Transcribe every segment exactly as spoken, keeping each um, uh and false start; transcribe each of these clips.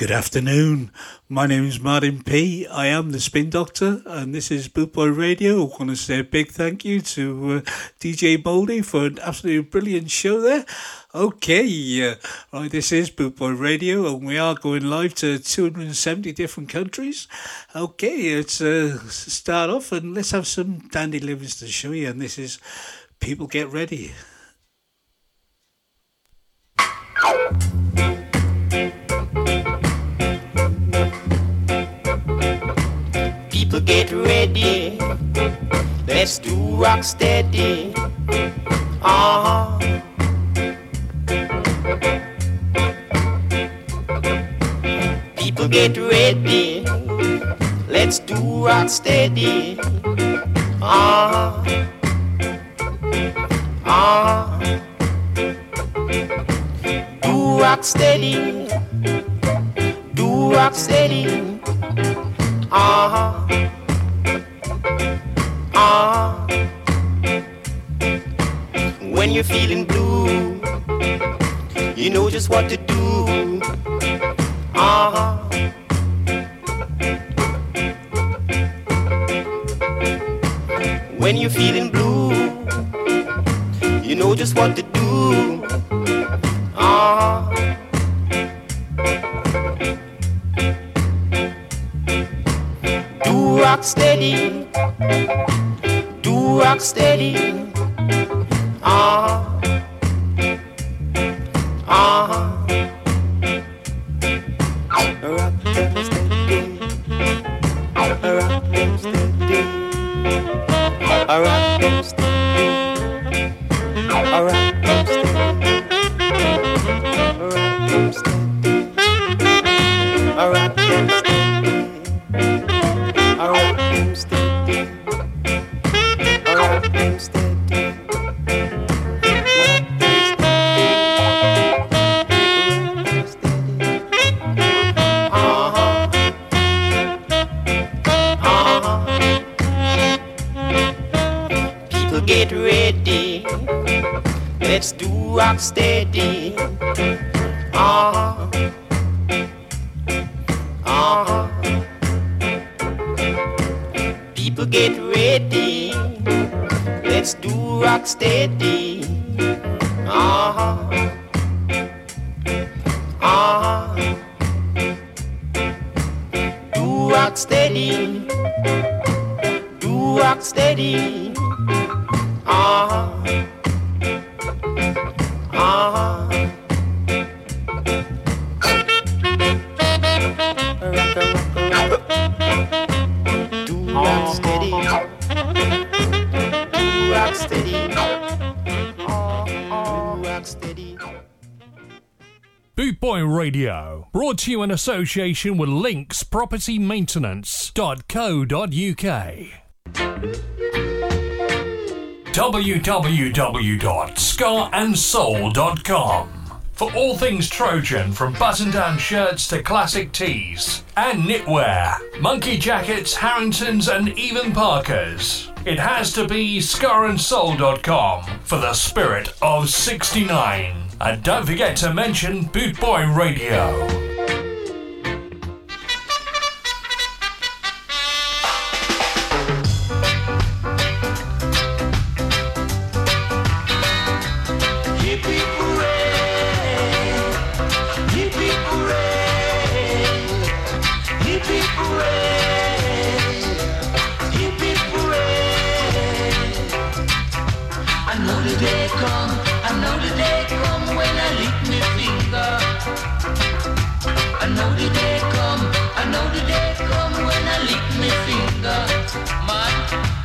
Good afternoon, my name is Martin P. I am the Spin Doctor, and this is Boot Boy Radio. I want to say a big thank you to uh, D J Moldy for an absolutely brilliant show there. Okay, uh, right, this is Boot Boy Radio, and we are going live to two hundred seventy different countries. Okay, let's uh, start off, and let's have some dandy livings to show you, and this is People Get Ready. People get ready, let's do rock steady, uh-huh. People get ready, let's do rock steady, uh-huh, uh-huh. Do rock steady, do rock steady, ah, uh-huh, ah. Uh-huh. When you're feeling blue, you know just what to do, ah. Uh-huh. When you're feeling blue, you know just what to do, ah. Uh-huh. Do rock steady, do rock steady, ah, uh-huh, ah, uh-huh. Rock steady, rock steady, rock steady, rock steady, rock steady, rock. Let's do rock steady, ah, uh-huh, ah. Uh-huh. People get ready, let's do rock steady, ah, uh-huh, ah. Uh-huh. Do rock steady, do rock steady, ah, uh-huh. Boot Boy Radio, brought to you in association with Links Property Maintenance dot co dot uk. w w w dot scar and soul dot com for all things Trojan, from button-down shirts to classic tees and knitwear, monkey jackets, Harringtons and even Parkers. It has to be scar and soul dot com for the spirit of sixty-nine. And don't forget to mention Boot Boy Radio.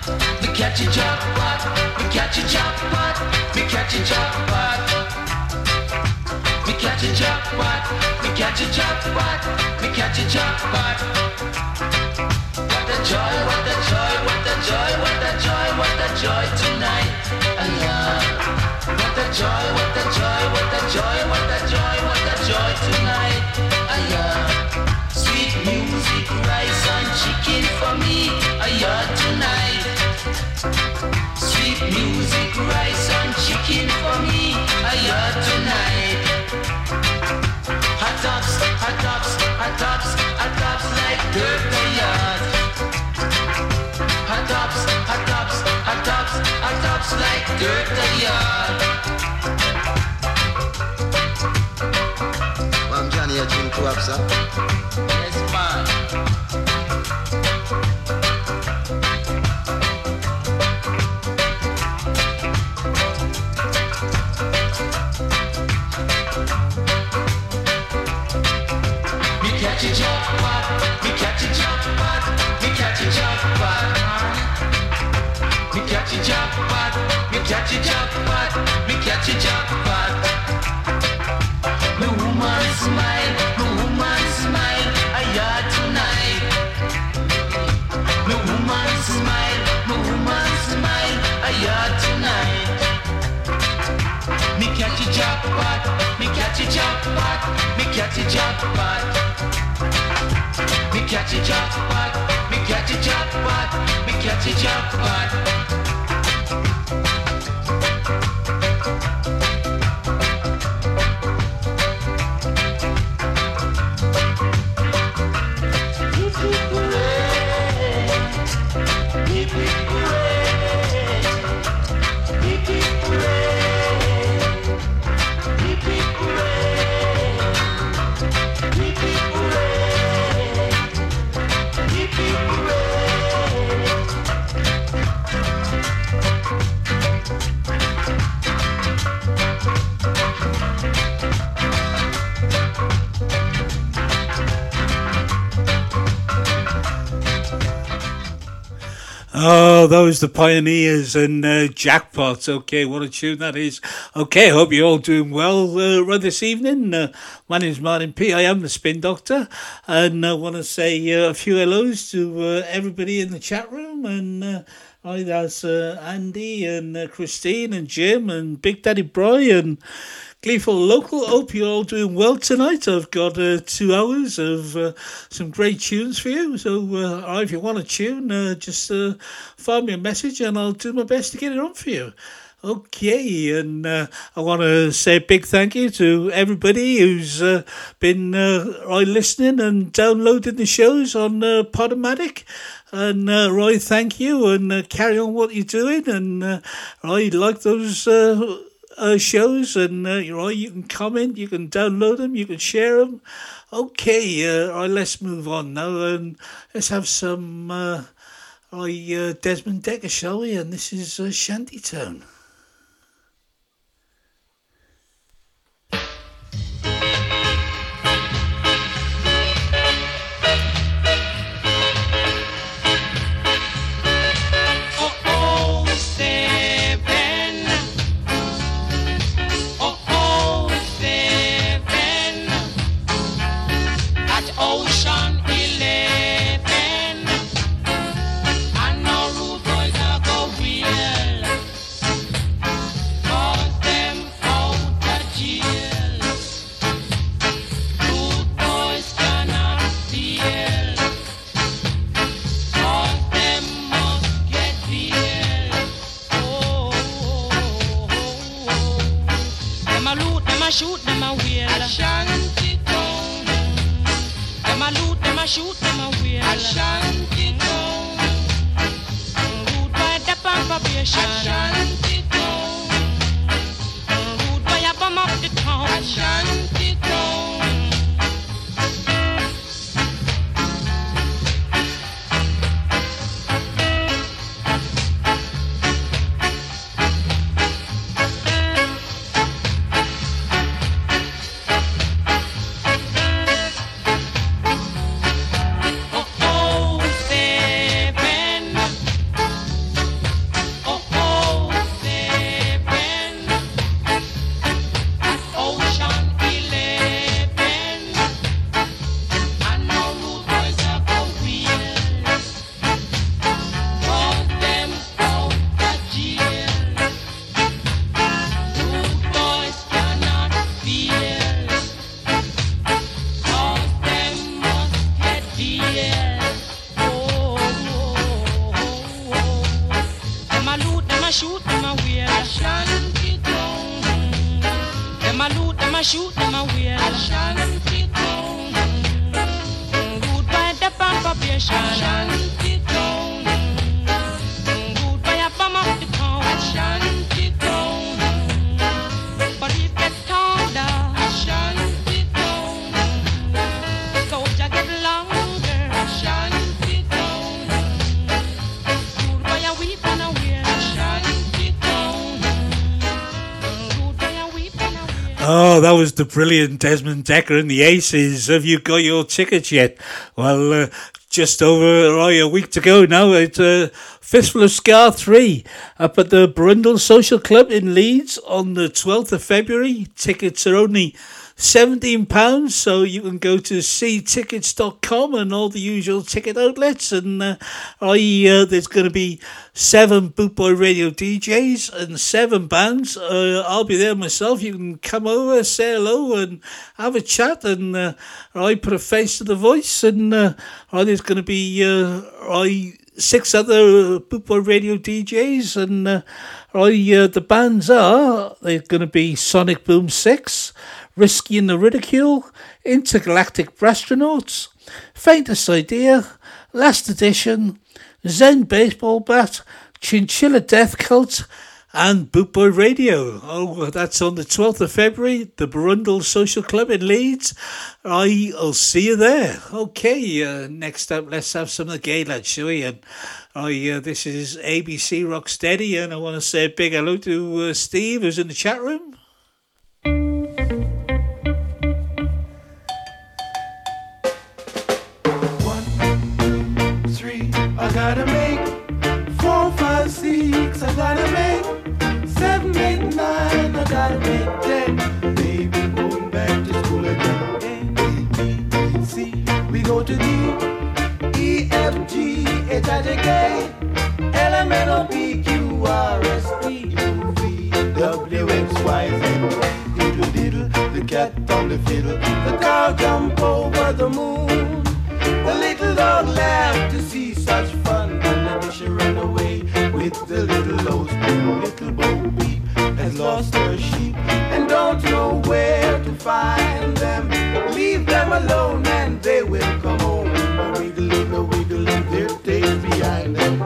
Me catch a jackpot, me catch a jackpot, me catch a jackpot, me catch a jackpot, me catch a jackpot, me catch a jackpot. What a joy, what a joy, what a joy, what a joy, what a joy tonight. Allah, what a joy, what a joy, what a joy, what a joy, what a joy tonight. Allah, sweet music, rice and chicken for me, ayah tonight. Sweet music, rice and chicken for me, I heard tonight. Hot dogs, hot dogs, hot you up, sir? Yes, man. We catch a jackpot, we catch a jackpot, we catch a jackpot, we catch a jackpot, we catch a jackpot, we catch a jackpot. The woman smile, the woman smile, I hear tonight. The woman smile, the woman smile, I hear tonight. Me catch a jackpot, me catch a jackpot, me catch a jackpot. Me catch a jackpot, me catch a jackpot, me catch a jackpot. Oh, those the Pioneers and uh, Jackpots. Okay, what a tune that is. Okay, hope you're all doing well uh, right this evening. Uh, my name's Martin P. I am the Spin Doctor, and I want to say uh, a few hellos to uh, everybody in the chat room. And uh, oh, that's uh, Andy and uh, Christine and Jim and Big Daddy Bry and Gleeful Local. Hope you're all doing well tonight. I've got uh, two hours of uh, some great tunes for you. So uh, if you want a tune, uh, just uh, find me a message and I'll do my best to get it on for you. Okay, and uh, I want to say a big thank you to everybody who's uh, been uh, listening and downloading the shows on uh, Podomatic. And uh, Roy, thank you, and uh, carry on what you're doing. And uh, I like those... Uh, Uh, shows, and uh, you know, you can comment, you can download them, you can share them. Okay, uh, all right, let's move on now and let's have some uh, all right, uh, Desmond Dekker, shall we? And this is uh, Shantytown. Oh, that was the brilliant Desmond Dekker and the Aces. Have you got your tickets yet? Well, uh, just over oh, a week to go now. It's uh, Fistful of Scar three up at the Brundle Social Club in Leeds on the twelfth of February. Tickets are only seventeen pounds, so you can go to c tickets dot com and all the usual ticket outlets. And uh, I uh, there's going to be seven Boot Boy Radio D Js and seven bands. Uh, I'll be there myself. You can come over, say hello, and have a chat. And uh, I put a face to the voice. And uh, there's going to be uh, I six other Boot Boy Radio D Js. And uh, I uh, the bands are they're going to be Sonic Boom Six, Risky and the Ridicule, Intergalactic Brastronauts, Faintest Idea, Last Edition, Zen Baseball Bat, Chinchilla Death Cult, and Boot Boy Radio. Oh, that's on the twelfth of February, the Brundle Social Club in Leeds. I'll see you there. Okay, uh, next up, let's have some of the gay lads, shall we? And I, uh, this is A B C Rocksteady, and I want to say a big hello to uh, Steve, who's in the chat room. I gotta make four, five, six. I gotta make seven, eight, nine. I gotta make ten. Baby, going back to school again. A, B, B, C. We go to D, E, F, G, H, I, J, K, L, M, N, O, P, Q, R, S, T, U, V, W, X, Y, Z. Diddle, diddle, the cat on the fiddle. The cow jump over the moon. The little dog laughed to see such fun, and then she ran away with the little old spoon. Little Bo Peep has lost her sheep and don't know where to find them. Leave them alone and they will come home, a wiggling, a wiggling, their tails behind them.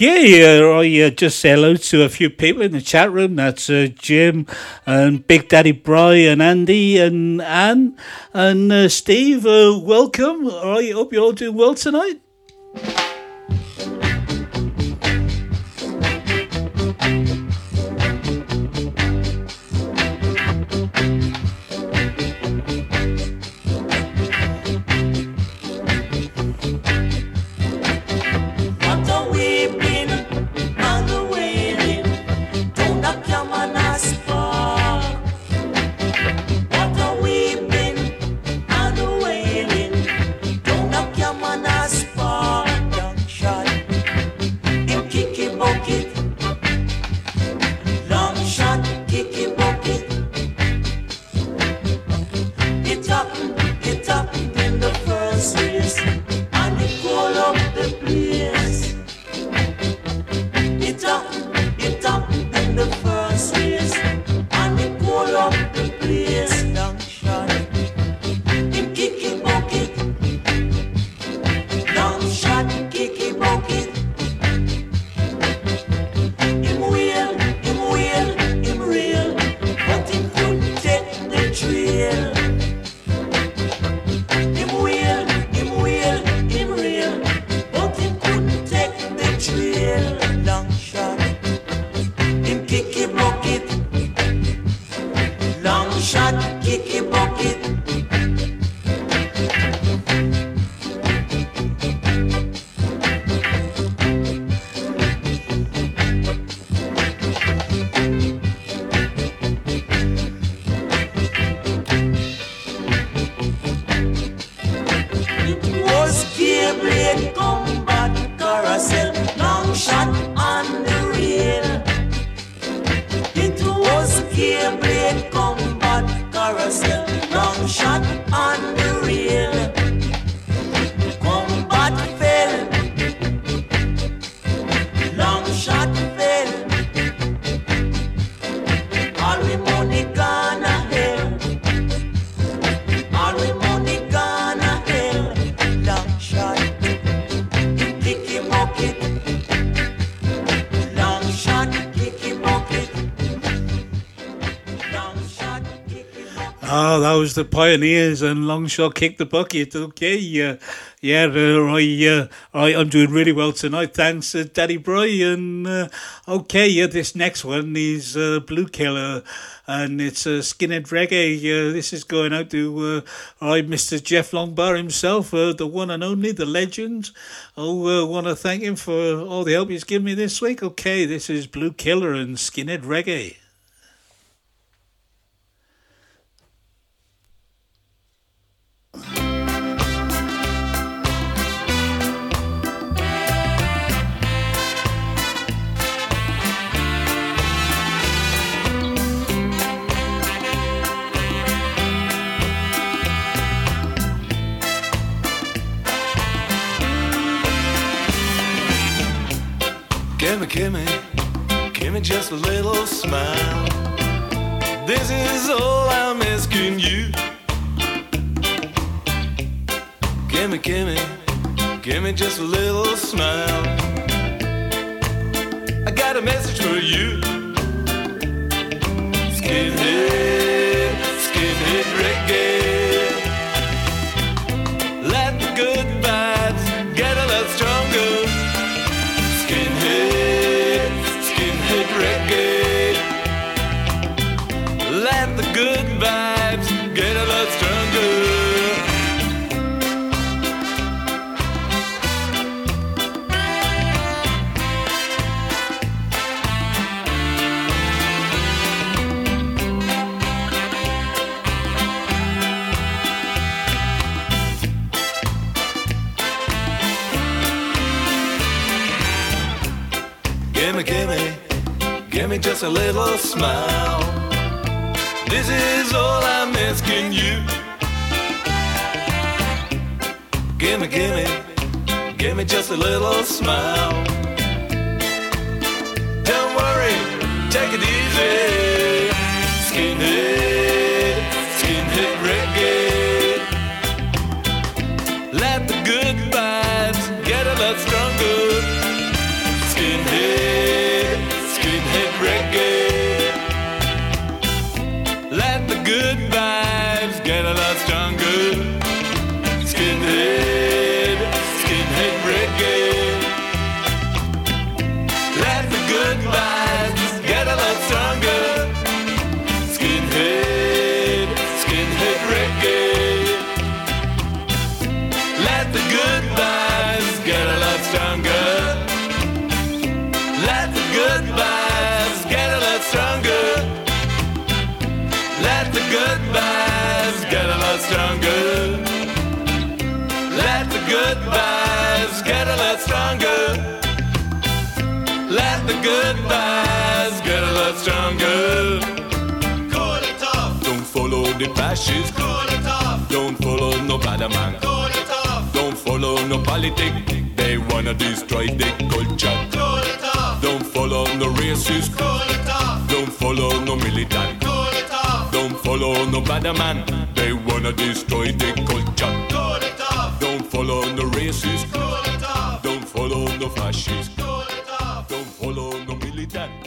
Yeah, I uh, just say hello to a few people in the chat room. That's uh, Jim and Big Daddy Brian, Andy and Anne and uh, Steve. Uh, welcome. I hope you're all doing well tonight. It's up in the first race, and it goes. Oh, those the Pioneers and Longshot kicked the bucket. Okay, yeah, yeah, uh, I, uh, I, I'm doing really well tonight. Thanks, uh, Daddy Brian. Uh, okay, yeah, this next one is uh, Blue Killer, and it's a uh, skinhead reggae. Uh, this is going out to uh, I, Mister Jeff Longbar himself, uh, the one and only, the legend. I uh, want to thank him for all the help he's given me this week. Okay, this is Blue Killer and Skinhead Reggae. Gimme, gimme, gimme just a little smile. This is all I'm asking you. Gimme, gimme, gimme just a little smile. I got a message for you. Skinhead, skinhead reggae. Let the good vibes get a lot stronger. Let the good vibes get a lot stronger. Gimme, gimme, gimme just a little smile. This is all I'm asking you. Gimme, gimme, gimme just a little smile. Don't worry, take it easy. Skinhead, skinhead reggae. Let the good vibes get a lot stronger. Skinhead, skinhead reggae. Let the good vibes get a lot stronger. Skinhead, skinhead reggae. Let the good vibes get a lot stronger. Skinhead, skinhead reggae. Let the good vibes get a lot stronger. Let the good vibes get a lot stronger. Let the good vibes get a lot stronger. Let the good vibes get a lot stronger. Let the good vibes get a lot stronger. Call it off. Don't follow the fascists. Call it off. Don't follow no bad man. Call it off. Don't follow no politics. They wanna destroy the culture. Call it off. Don't follow no racists. Call it off. Don't follow no militant. Call it off. Don't follow no bad man. They wanna destroy the culture. Call it off. Don't follow no racist. Call it off. Don't follow no fascist. Call it off. Don't follow no militant.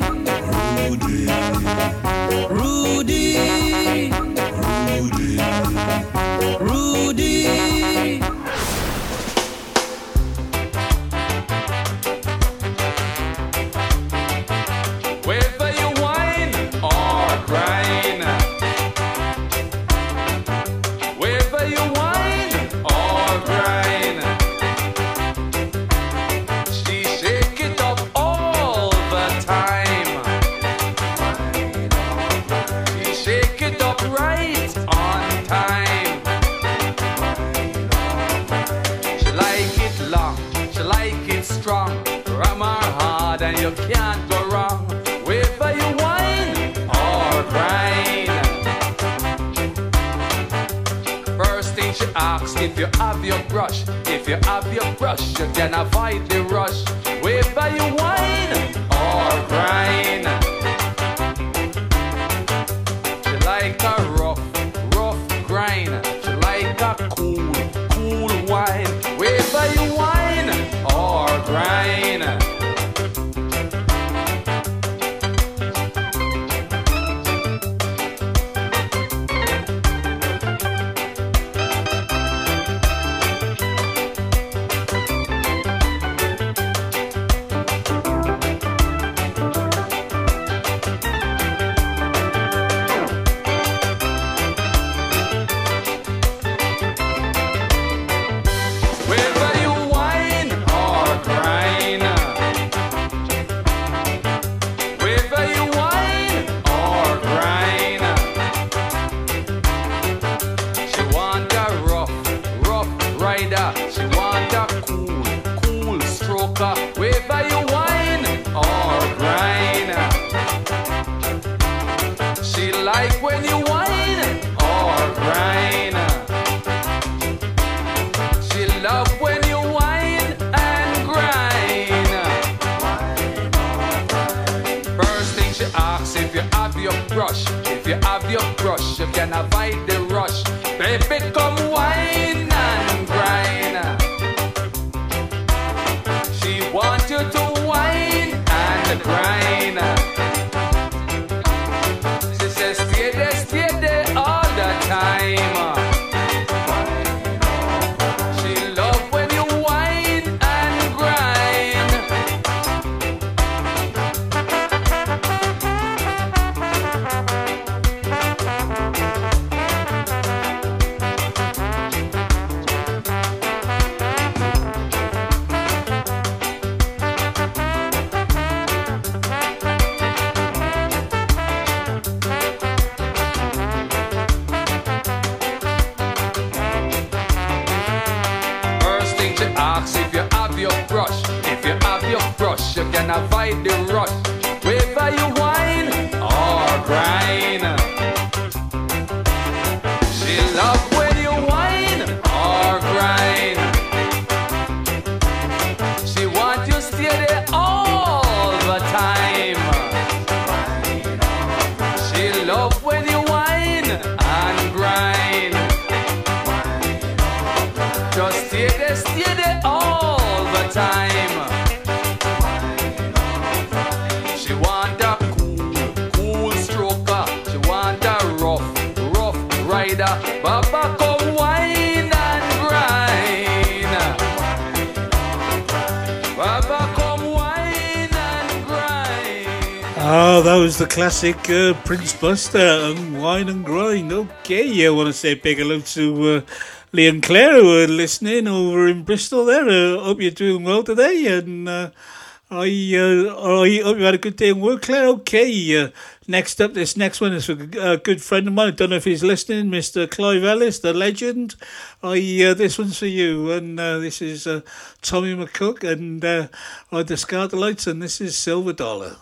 Rudy, Rudy. Rudy. Whether you whine or grind, whether you whine or grind, she shake it up all the time. She shake it up right on time. Strong, ram her hard and you can't go wrong. Whether you whine or grind. First thing she asks if you have your brush. If you have your brush, you can avoid the rush. Whether you whine or grind. She like a rough, rough your crush. You can avoid the rush. Baby, come wine and grind. She wants you to wine and grind. She says stay there, stay there all the time. Avoid the rush, whether you whine or grind. She loves when you whine or grind. She wants you to stay there all the time. She loves when you whine and grind. Just stay there, stay there all the time. Baba, come wine and grind. Baba, come wine and grind. Oh, that was the classic uh, Prince Buster and Wine and Grind. Okay, I want to say big hello to uh, Lee and Claire who are listening over in Bristol there. Uh, hope you're doing well today, and uh, I, uh, I hope you had a good day at work, Claire. Okay, uh, next up, this next one is for a good friend of mine. I don't know if he's listening, Mister Clive Ellis, the legend. I uh, this one's for you, and uh, this is uh, Tommy McCook, and uh, I the Scarlet Lights, and this is Silver Dollar.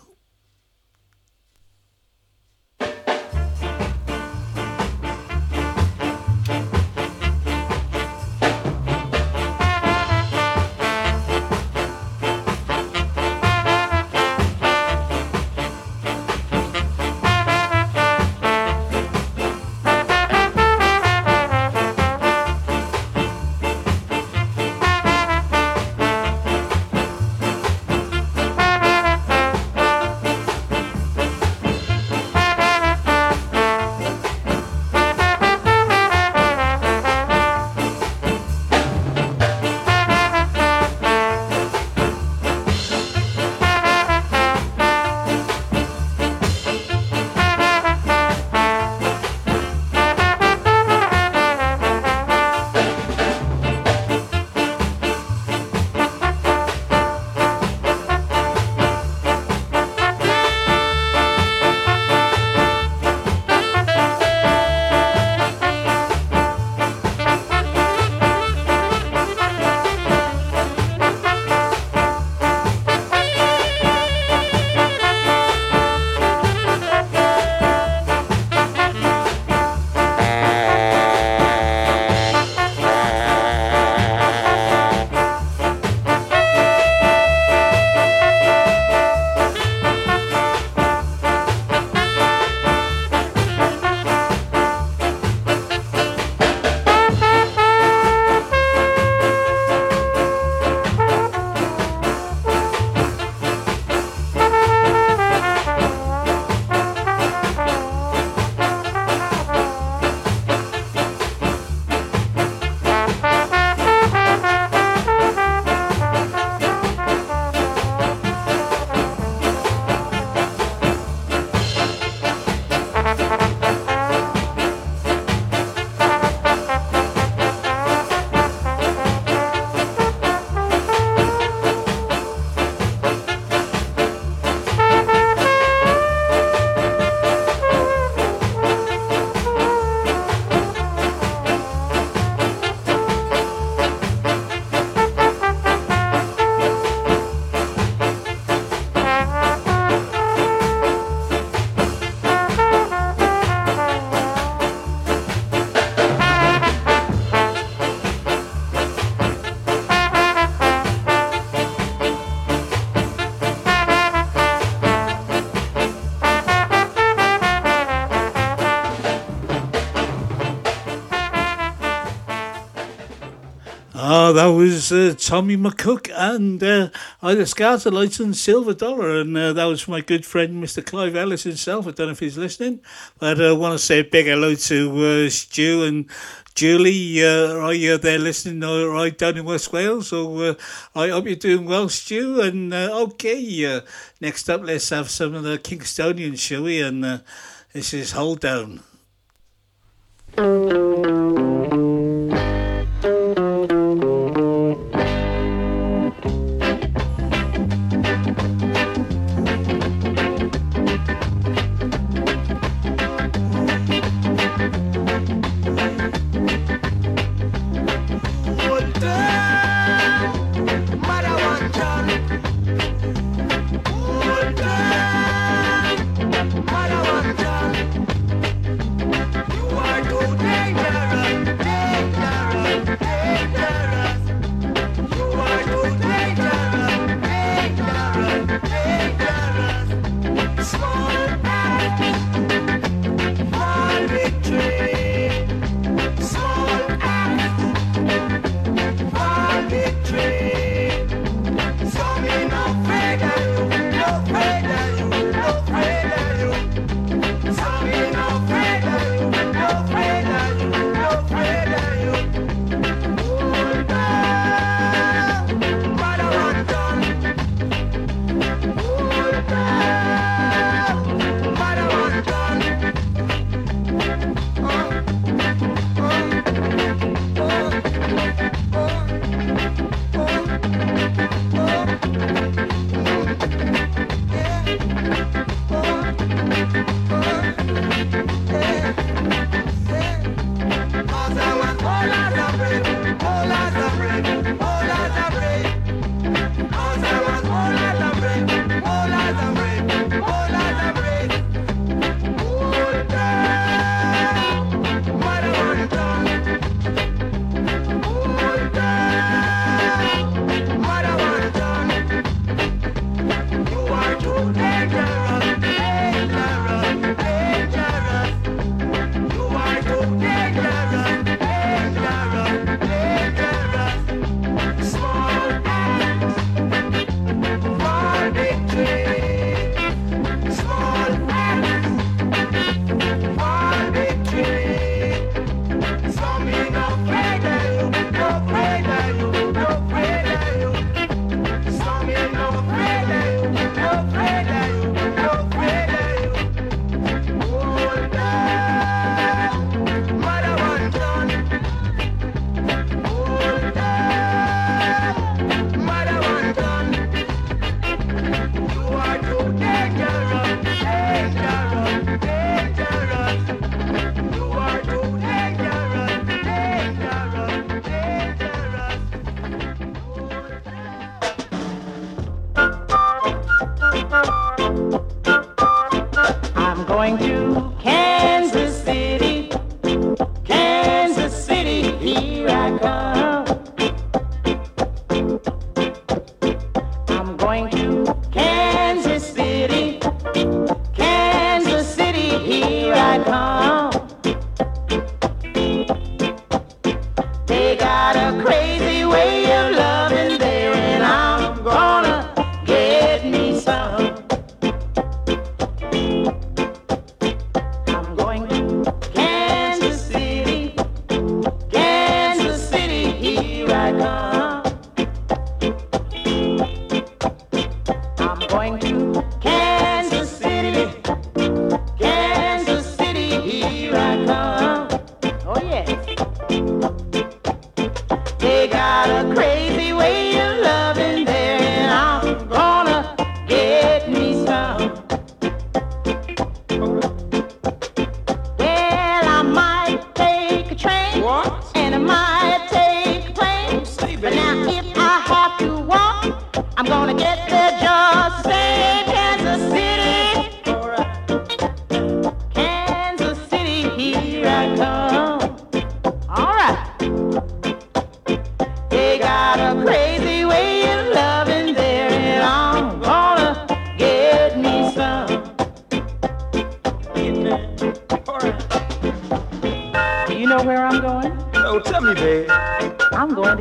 that was uh, Tommy McCook and uh, either Scarlet Lights and Silver Dollar, and uh, that was my good friend Mister Clive Ellis himself. I don't know if he's listening, but I uh, want to say a big hello to uh, Stu and Julie. Uh, are you there listening uh, right down in West Wales? So uh, I hope you're doing well, Stu. And uh, okay, uh, next up, let's have some of the Kingstonians, shall we? And uh, this is Hold Down.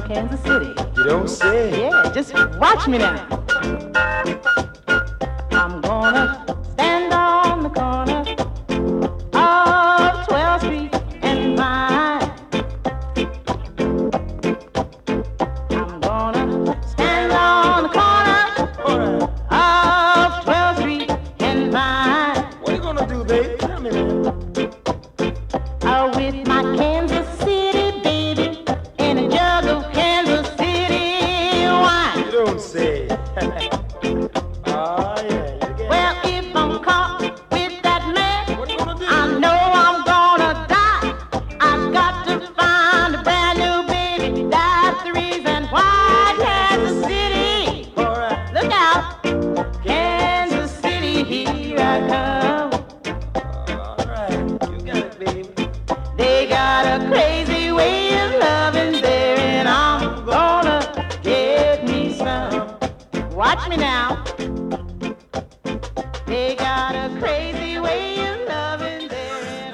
Kansas City. You don't say. Yeah, just watch me now. I'm gonna stand on the corner of twelfth Street and Vine. I'm gonna stand on the corner of twelfth Street and Vine. What are you gonna do, baby? Tell me that. Oh, with my Kansas City baby and a jug of Kansas City wine. You don't say.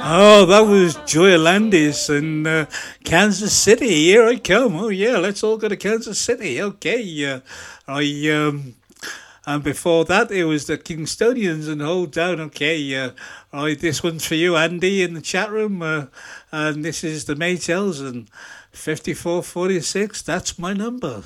Oh, that was Joy Landis in uh, Kansas City. Here I come. Oh, yeah, let's all go to Kansas City. Okay. Uh, I um, And before that, it was the Kingstonians and Hold Down. Okay. Uh, all right, this one's for you, Andy, in the chat room. Uh, and this is the Maytals and fifty-four forty-six. That's my number.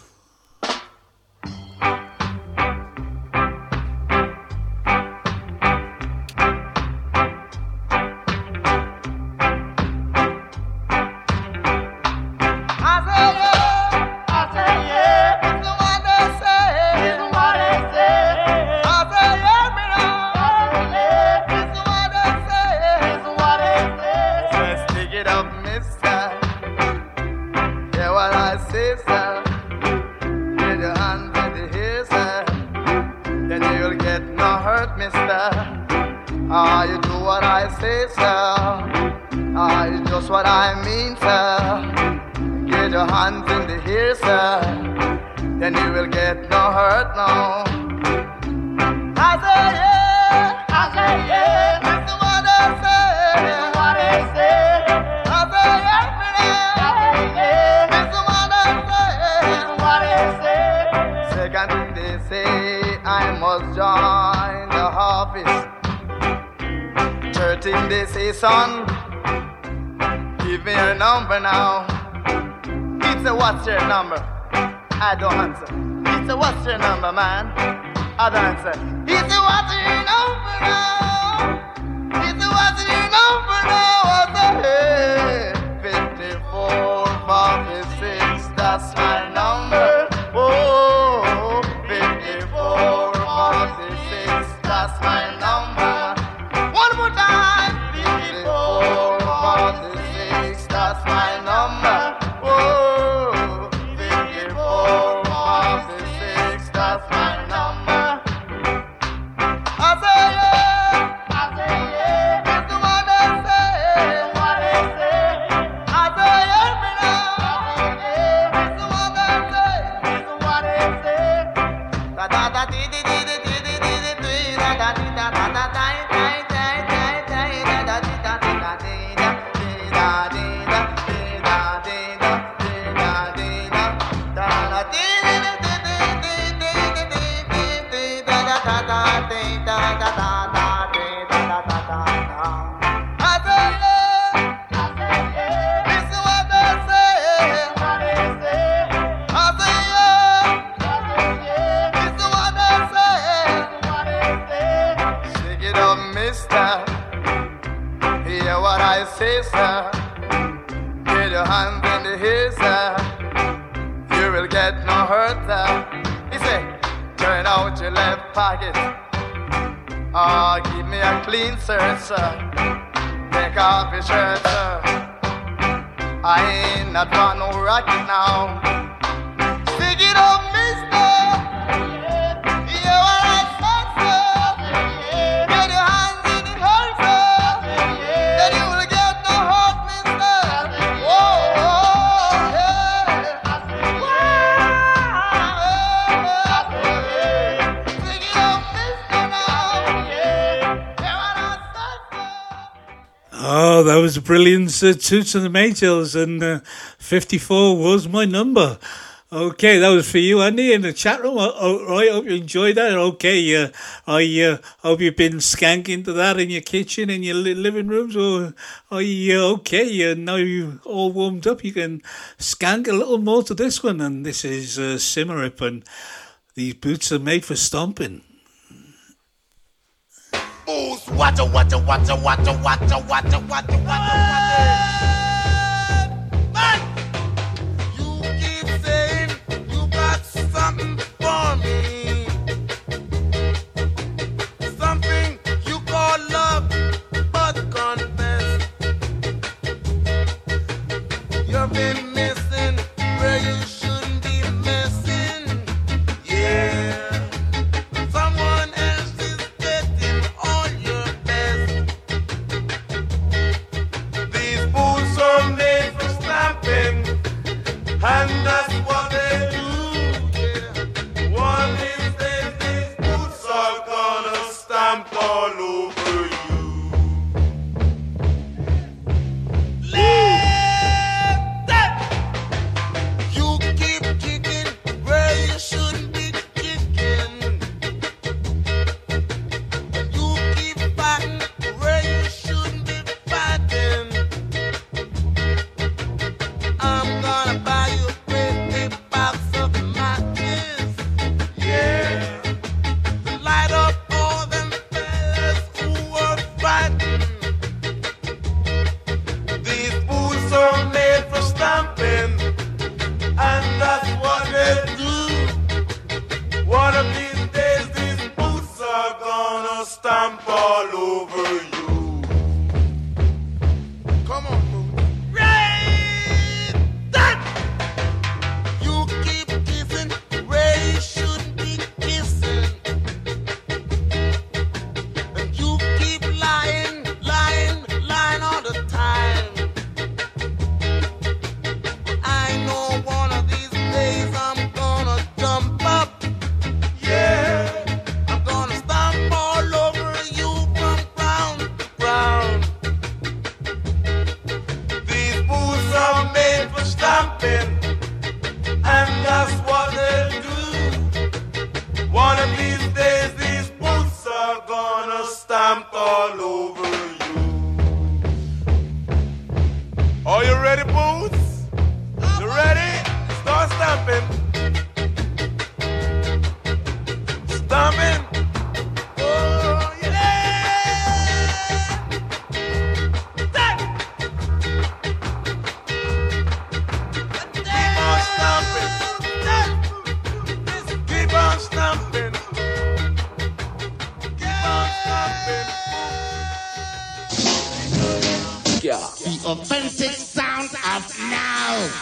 That was the brilliant uh, Toots and the Maytals, and uh, fifty-four was my number. Okay, that was for you, Andy, in the chat room. I, I, I hope you enjoyed that. Okay, uh, I uh, hope you've been skanking to that in your kitchen, in your living rooms. Or are you okay? Uh, now you're all warmed up, you can skank a little more to this one. And this is uh, Simmerip, and these boots are made for stomping. Ooh, water, water, water, water, water, water, water, water, water.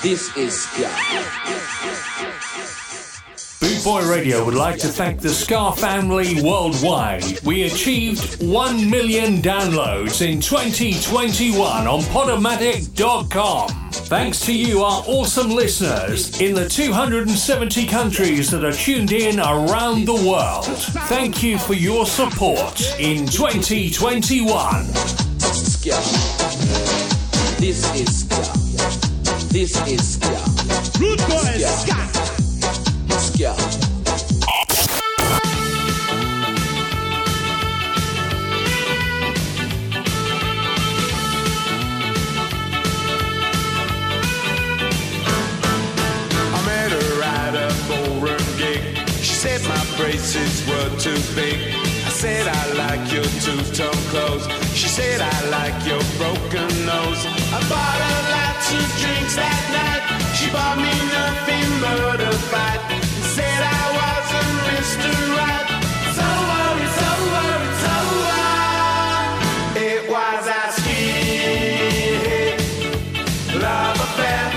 This is Scar. Boot Boy Radio would like to thank the Scar family worldwide. We achieved one million downloads in twenty twenty-one on Podomatic dot com. Thanks to you, our awesome listeners, in the two hundred seventy countries that are tuned in around the world. Thank you for your support in twenty twenty-one. Scar. This is Scar. This is Scar. Root Boy Scar. Scar. I met her at a ballroom gig. She said my braces were too big. I said I like your two-tone clothes. She said I like your broken nose. I bought her lots of drinks that night. She bought me nothing but a fight. Said I was a Mister Right. It's over, it's over, it's over. It was a skinhead love affair.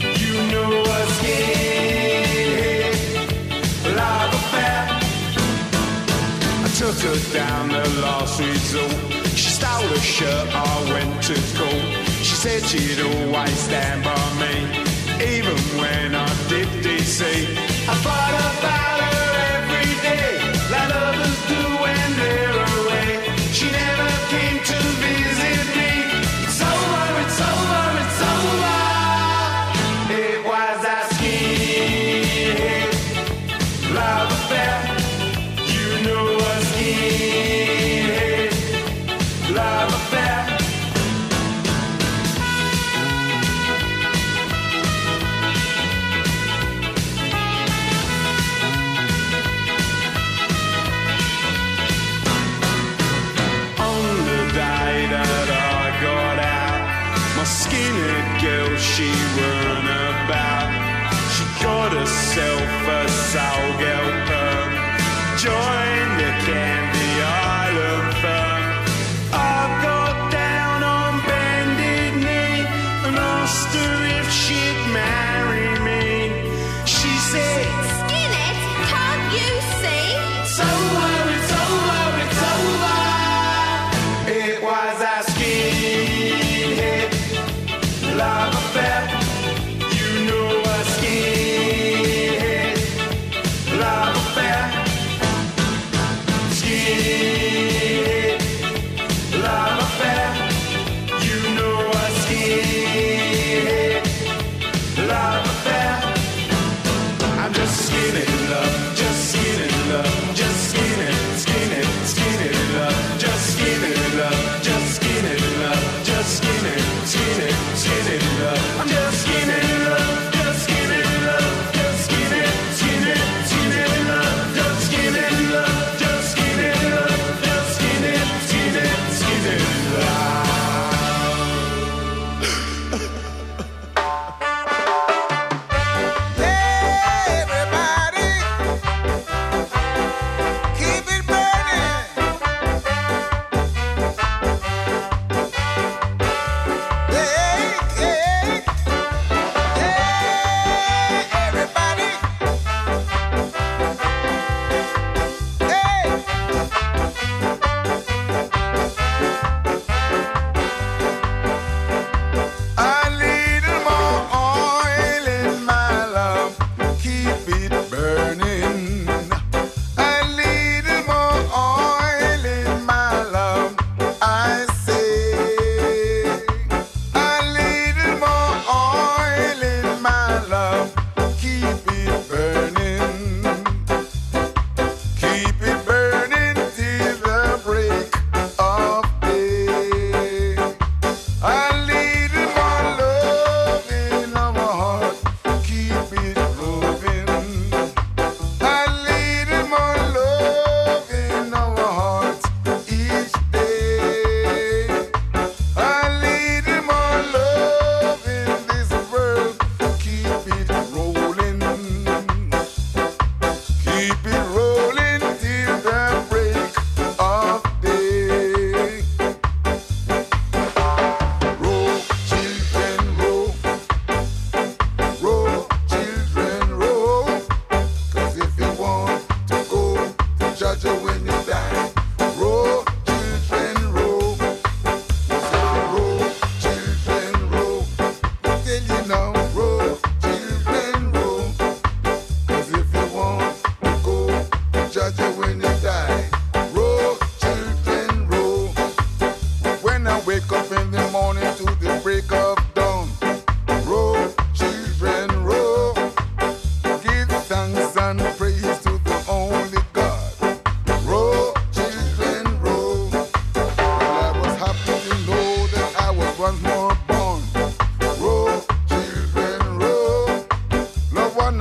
You know a skinhead love affair. I took her down the last resort. She stole a shirt, I went to school. She said she'd always stand by me, even when I did D C. I thought about her every day, like others do when they're away. She never came to visit me. So she run about. She got herself a sourdough perm, joined the Candy Island firm. I got down on bended knee and asked her if she'd marry me. She said, "Skinhead, can't you see? It's over, it's over, it's over." It was a skinhead love affair. You know a skinhead love affair. Skinhead love affair. You know a skinhead love affair. I'm just skinhead in love, just skinhead in love, just skinhead, skinhead, skinhead in love, just skinhead. Love, just skin it in love, just skin it, skin it, skin it in love. I'm just skin it in love, just skin it in love, just skin it, skin it, skin it in love, just skin it in love, just skin it in love, just skin it, skin it, skin it in love. Hey everybody, keep it burning.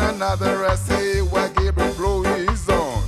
Another I say, where Gabriel blow is on.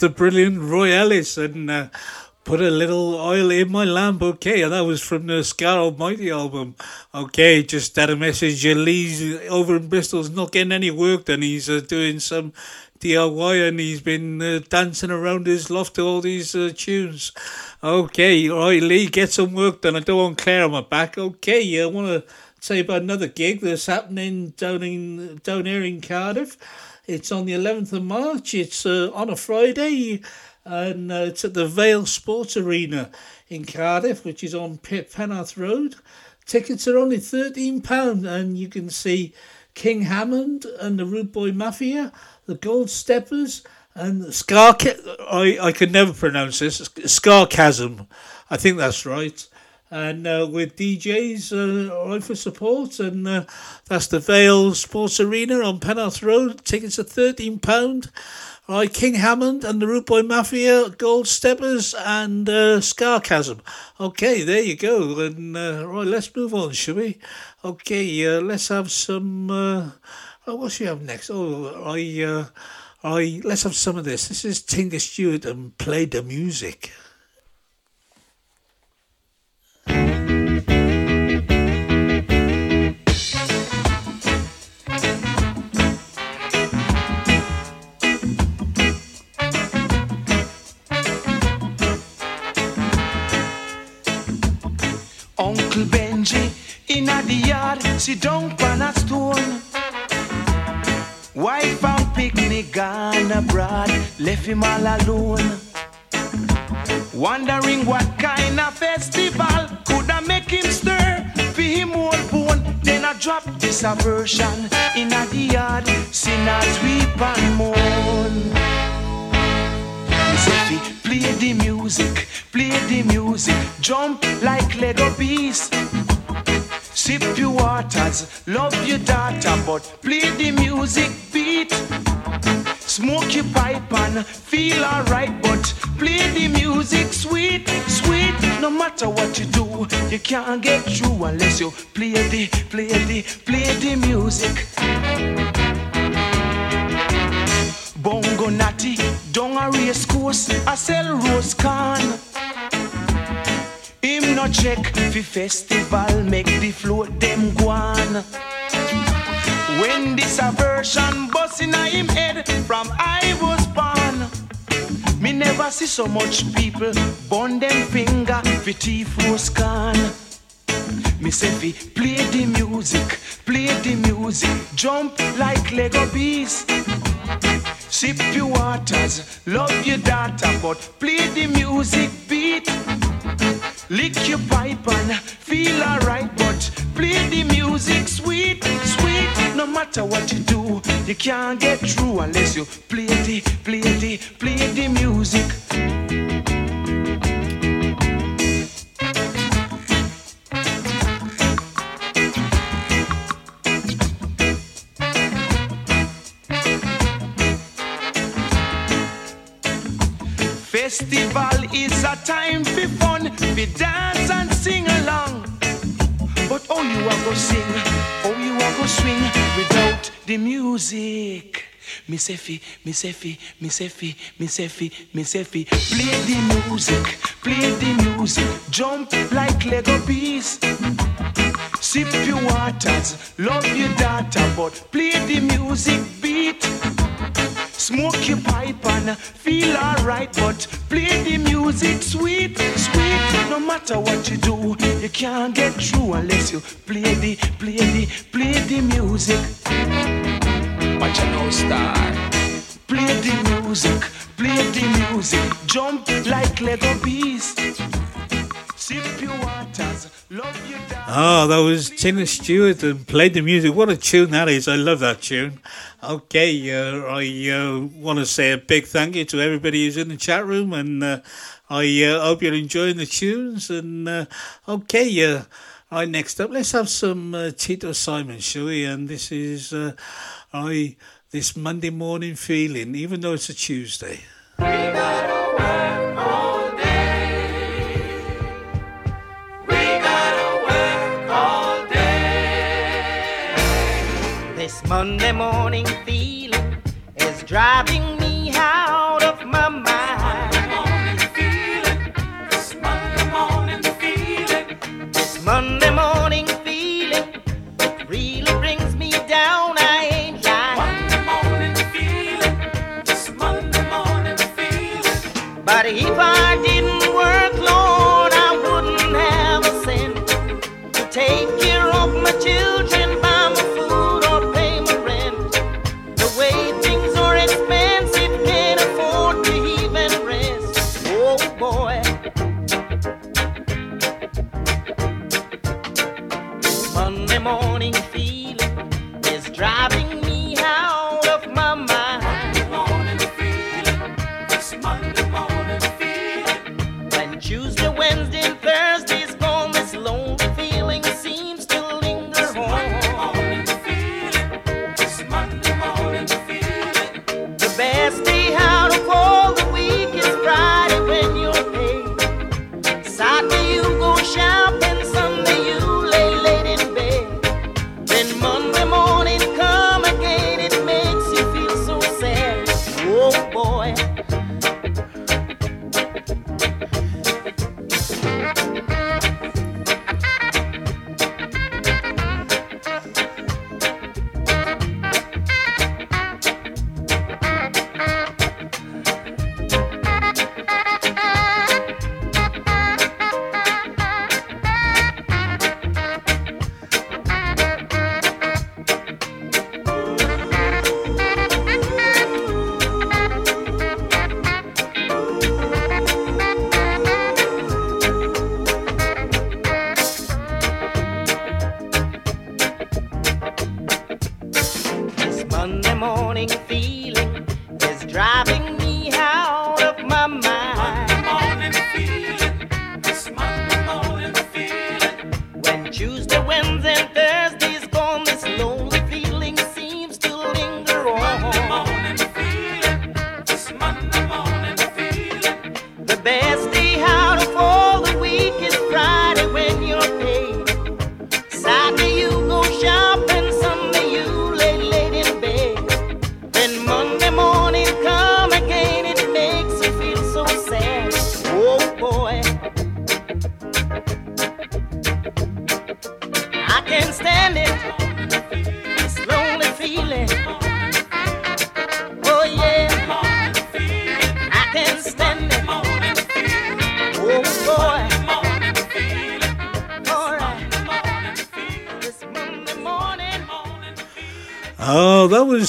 the brilliant Roy Ellis and uh, put a little oil in my lamp, okay? And that was from the Scar Almighty album. Okay, just had a message, Lee's over in Bristol's not getting any work and he's uh, doing some D I Y and he's been uh, dancing around his loft to all these uh, tunes. Okay, all right, Lee, get some work done. I don't want Claire on my back. Okay, I want to say about another gig that's happening down in down here in Cardiff. It's on the eleventh of March. It's uh, on a Friday, and uh, it's at the Vale Sports Arena in Cardiff, which is on P- Penarth Road. Tickets are only thirteen pounds, and you can see King Hammond and the Root Boy Mafia, the Gold Steppers, and the Scar... I, I can never pronounce this. Scarcasm. I think that's right. And uh, with D Js, uh, all right for support, and uh, that's the Vale Sports Arena on Penarth Road. Tickets are thirteen pounds. All right, King Hammond and the Root Boy Mafia, Gold Steppers, and uh, Scarcasm. Okay, there you go. And uh, right, let's move on, shall we? Okay, uh, let's have some. Uh, oh, what should we have next? Oh, I, uh, I. Let's have some of this. This is Tinga Stewart and Play the Music. Uncle Benji in the yard, sit down on a stone. Wife and picnic gone abroad, left him all alone. Wondering what kind of festival could I make him stir, feed him all bone. Then I drop this aversion in the yard, sin I weep and moan. Play the music, play the music, jump like Lego bees. Sip your waters, love your daughter, but play the music beat. Smoke your pipe and feel alright, but play the music sweet, sweet. No matter what you do, you can't get through unless you play the, play the, play the music. Bongo natty, down a race course, I sell rose corn. Him no check fi festival, make the float them guan. When this aversion bust in him head from I was born, me never see so much people burn them finger fi teeth rose corn. Me say fi play the music, play the music, jump like Lego bees. Sip your waters, love your daughter, but play the music beat. Lick your pipe and feel alright, but play the music sweet, sweet. No matter what you do, you can't get through unless you play the, play the, play the music. Festival is a time for fun, we dance and sing along. But oh, you are go sing, oh, you are go swing without the music. Miss Effie, Miss Effie, Miss Effie, Miss Effie, Miss Effie. Play the music, play the music, jump like Lego bees. Sip your waters, love your daughter, but play the music beat. Smoke your pipe and feel alright, but play the music sweet, sweet. No matter what you do, you can't get through unless you play the, play the, play the music. Watch a no star. Play the music, play the music, jump like Lego bees. Oh, that was Tinga Stewart and Played the Music. What a tune that is. I love that tune. Okay, uh, I uh, want to say a big thank you to everybody who's in the chat room, and uh, I uh, hope you're enjoying the tunes. And uh, okay, uh, all right, next up, let's have some uh, Tito Simon, shall we? And this is uh, I this Monday morning feeling, even though it's a Tuesday. We gotta work on. This Monday morning feeling is driving me out of my mind. Monday morning feeling is driving me out of my mind. Monday morning feeling, this Monday morning feeling. When Tuesday, Wednesday, and Thursday's gone, this lonely feeling seems to linger this on. Monday morning feeling, this Monday morning feeling. The best day out of all the week is Friday when you're paid. Saturday you go shopping.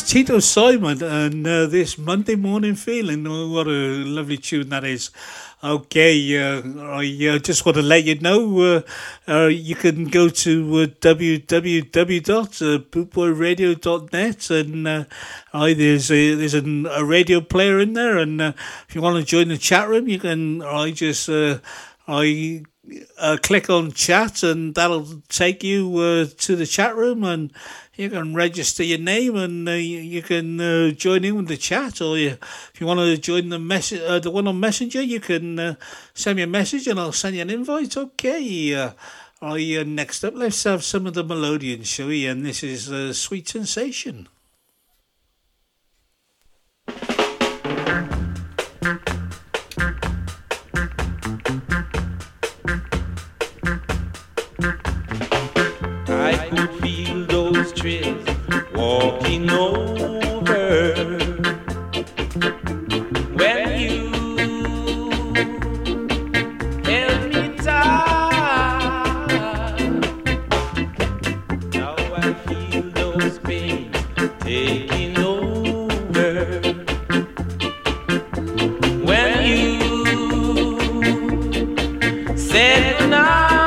Tito Simon and uh, this Monday morning feeling. Oh, what a lovely tune that is. Okay, uh, I uh, just want to let you know uh, uh, you can go to uh, w w w dot boot boy radio dot net and uh, I, there's a, there's an, a radio player in there, and uh, if you want to join the chat room, you can. I just uh, I uh, click on chat and that'll take you uh, to the chat room, and you can register your name and uh, you, you can uh, join in with the chat, or you, if you want to join the mess- uh, the one on Messenger, you can uh, send me a message and I'll send you an invite. Okay, uh, I, uh, next up, let's have some of the Melodians, shall we? And this is uh, Sweet Sensation. Walking over when you held me tight. Now I feel those pains taking over when you said goodnight.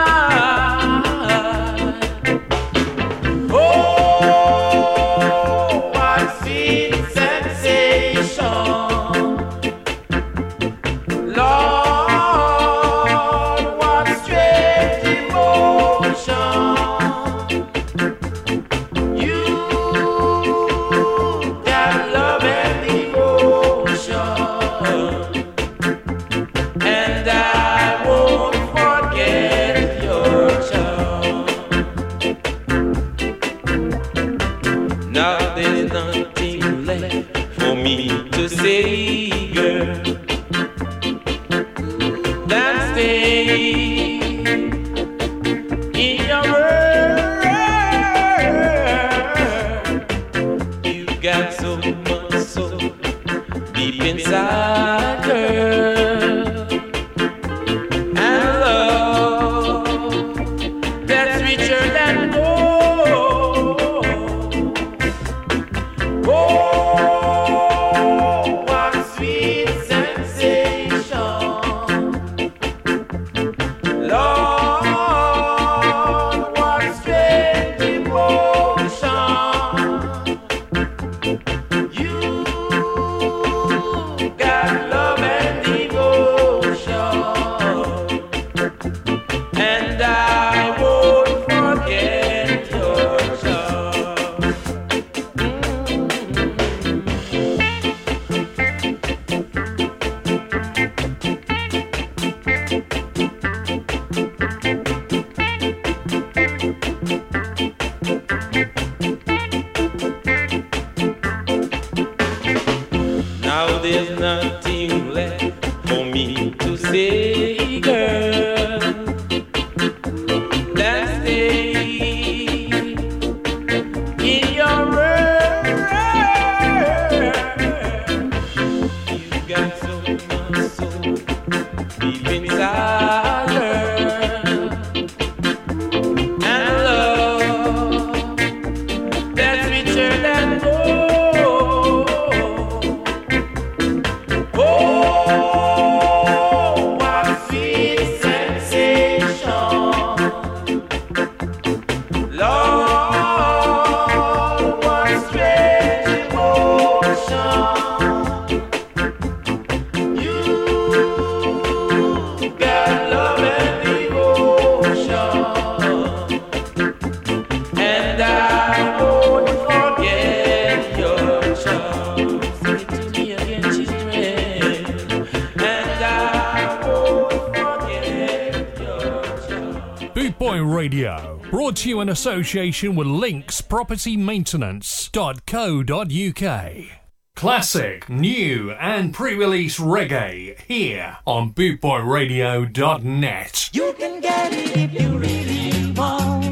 Boot Boy Radio, brought to you in association with Links Property Maintenance dot co dot uk. Classic, new and pre-release reggae here on boot boy radio dot net. You can get it if you really want.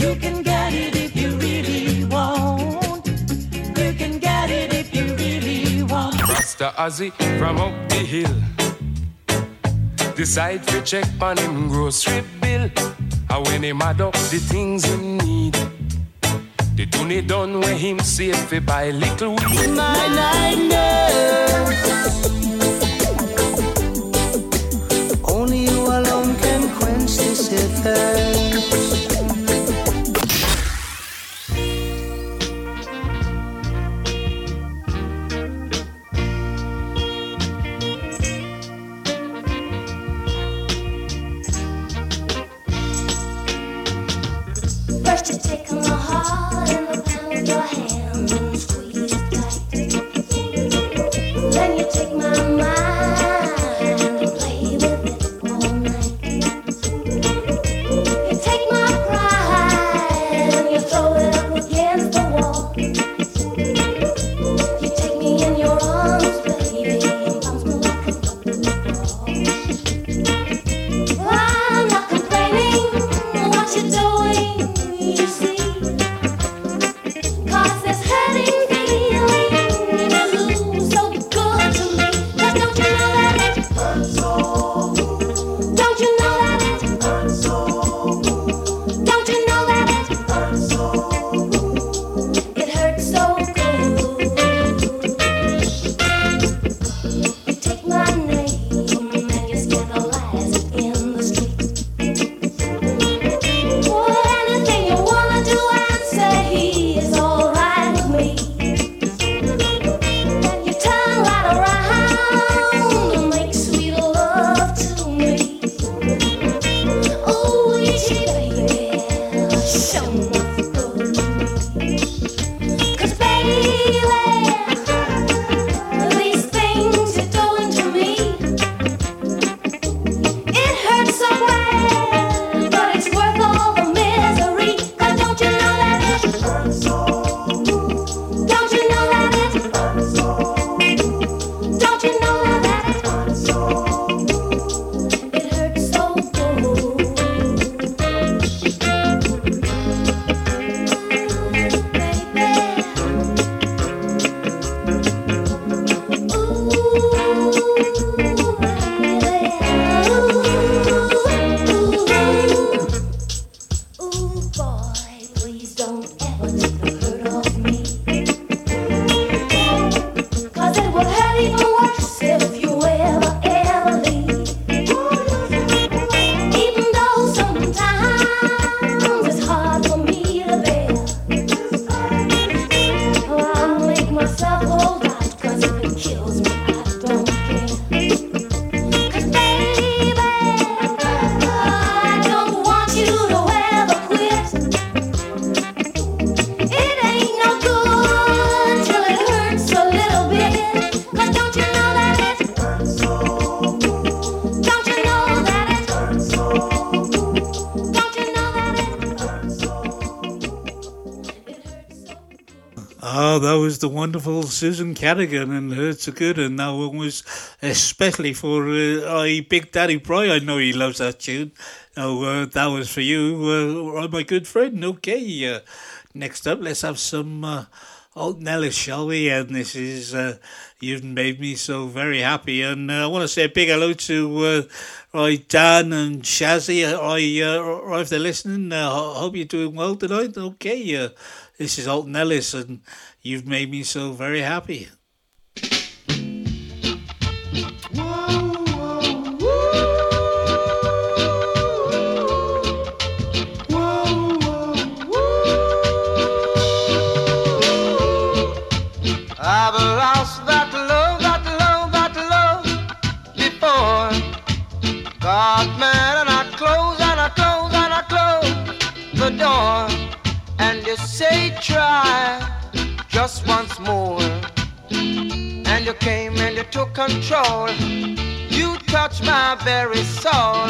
You can get it if you really want. You can get it if you really want. Rasta Ozzy from up the hill decide to check on him grocery bill. And when him add up the things he need, the tune it done where him safe fi buy little weed. My lightness, only you alone can quench this ether. The wonderful Susan Carrigan and her to good, and that one was especially for uh, I, Big Daddy Bry. I know he loves that tune. Now uh, that was for you, uh, my good friend. Okay, uh, next up, let's have some uh, Alton Ellis, shall we? And this is uh, You've Made Me So Very Happy. And uh, I want to say a big hello to uh, Dan and Shazzy. I, uh, if they're listening, I uh, hope you're doing well tonight. Okay, uh, this is Alton Ellis and You've Made Me So Very Happy. Man, and I close, and I close, and I close the door. try just once more. And you came and you took control. You touched my very soul.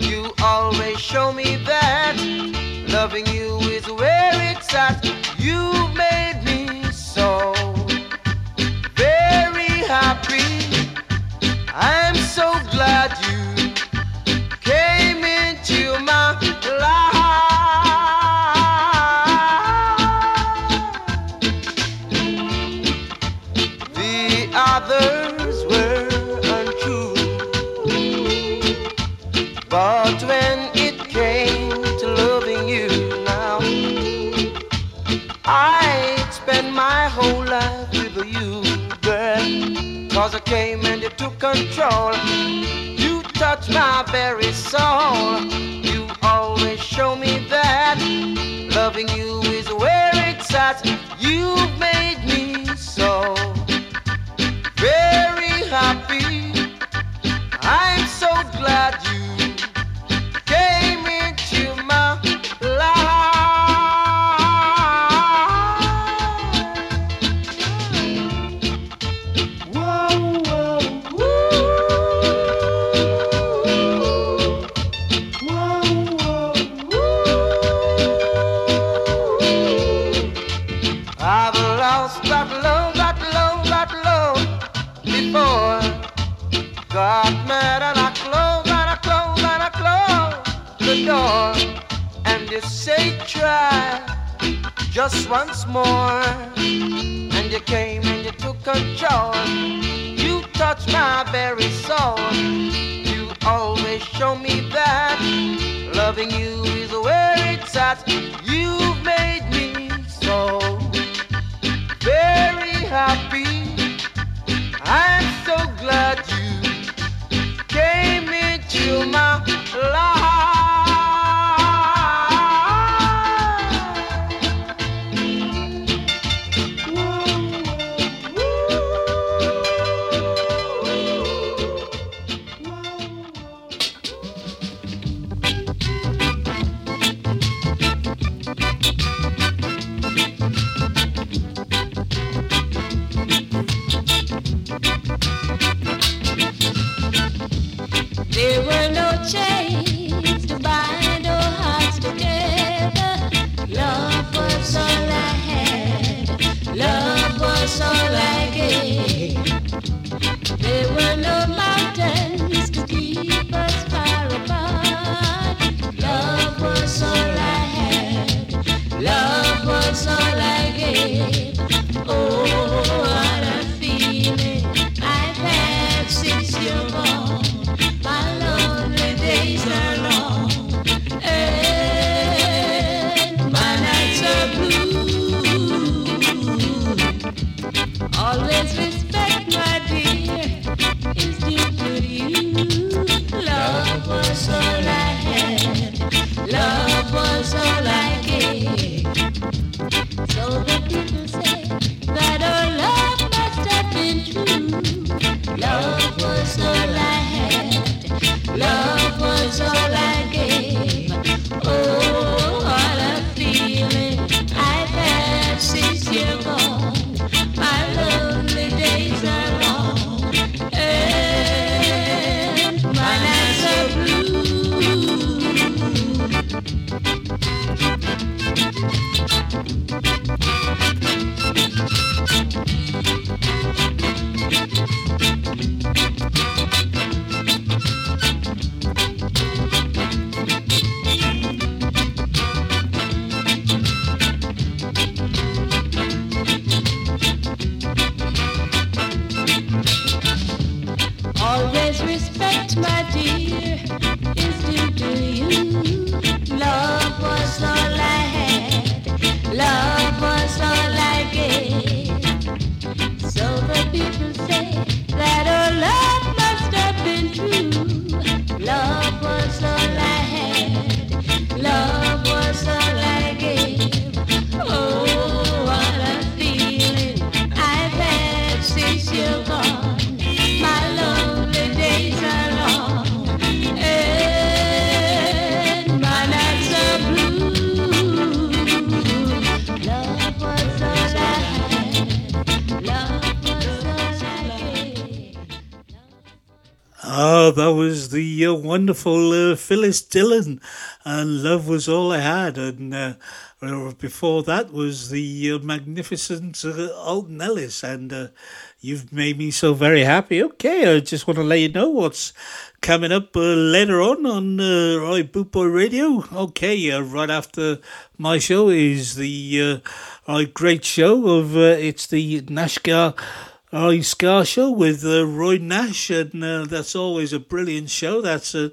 You always show me that loving you is where it's at. You made me so very happy. I'm so glad you came into my life. But when it came to loving you now, I'd spend my whole life with you, girl. Cause I came and you took control. You touched my very soul. You always show me that loving you is where it's at. You've made me so very happy. I'm so glad you just once more. And you came and you took control. You touched my very soul. You always show me that loving you is where it's at. You've made me so very happy. I'm so glad you came into my life. So the people say that our love Oh, that was the uh, wonderful uh, Phyllis Dillon, and Love Was All I Had. And uh, before that was the uh, magnificent uh, Alton Ellis, and uh, You've Made Me So Very Happy. Okay, I just want to let you know what's coming up uh, later on on uh, Boot Boy Radio. Okay, uh, right after my show is the uh, great show of, uh, it's the NASCAR Uh, Scar Show with uh, Roy Nash, and uh, that's always a brilliant show. That's at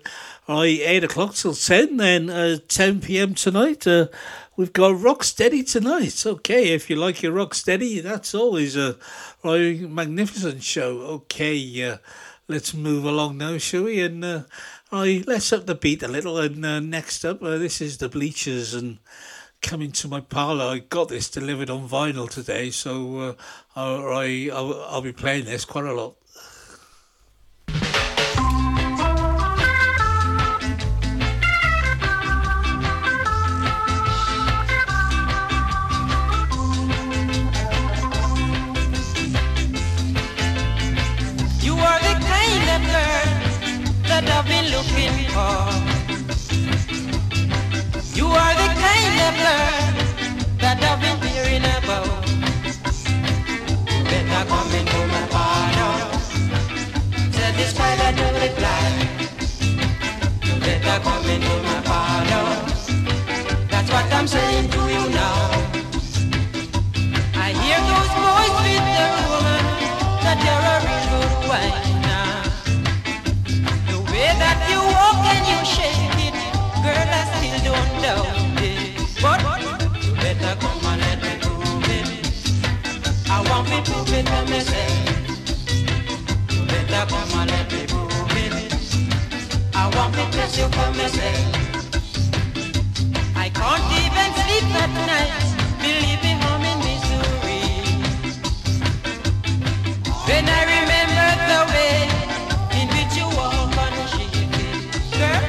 uh, eight o'clock till ten, then uh, ten p.m. tonight. Uh, we've got Rocksteady tonight. Okay, if you like your Rocksteady, that's always a, a magnificent show. Okay, uh, let's move along now, shall we? And uh, I, let's up the beat a little. And uh, next up, uh, this is the Bleachers, and coming to my parlour. I got this delivered on vinyl today, so uh, I, I, I'll, I'll be playing this quite a lot. You are the kind of girl that I've been looking for. You are the kind of love that I've been hearing about. Better come into my parlor, satisfy the double blind. You better come into my parlor, that's what I'm saying to you now. I hear those boys with the woman that you're a real good wife now. The way that you walk and you shake it, girl, I still don't doubt it. But you better come and let me prove it. I want me to prove it to myself. You better come and let me prove it. I want me to bless you for myself. I can't even sleep at night, believing I'm in Missouri. When I remember the way in which you walk on the sheet, girl.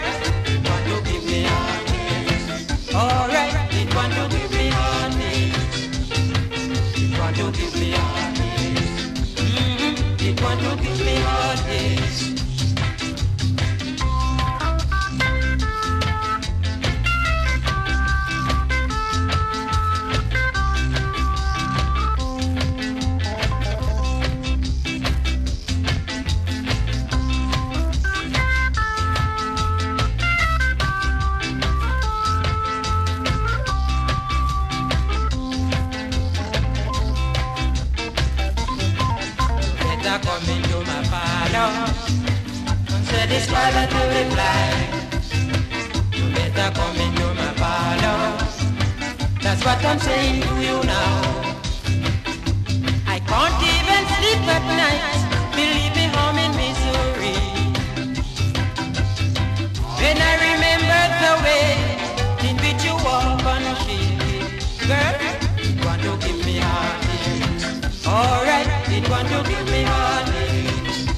Alright, it want to give me honest. It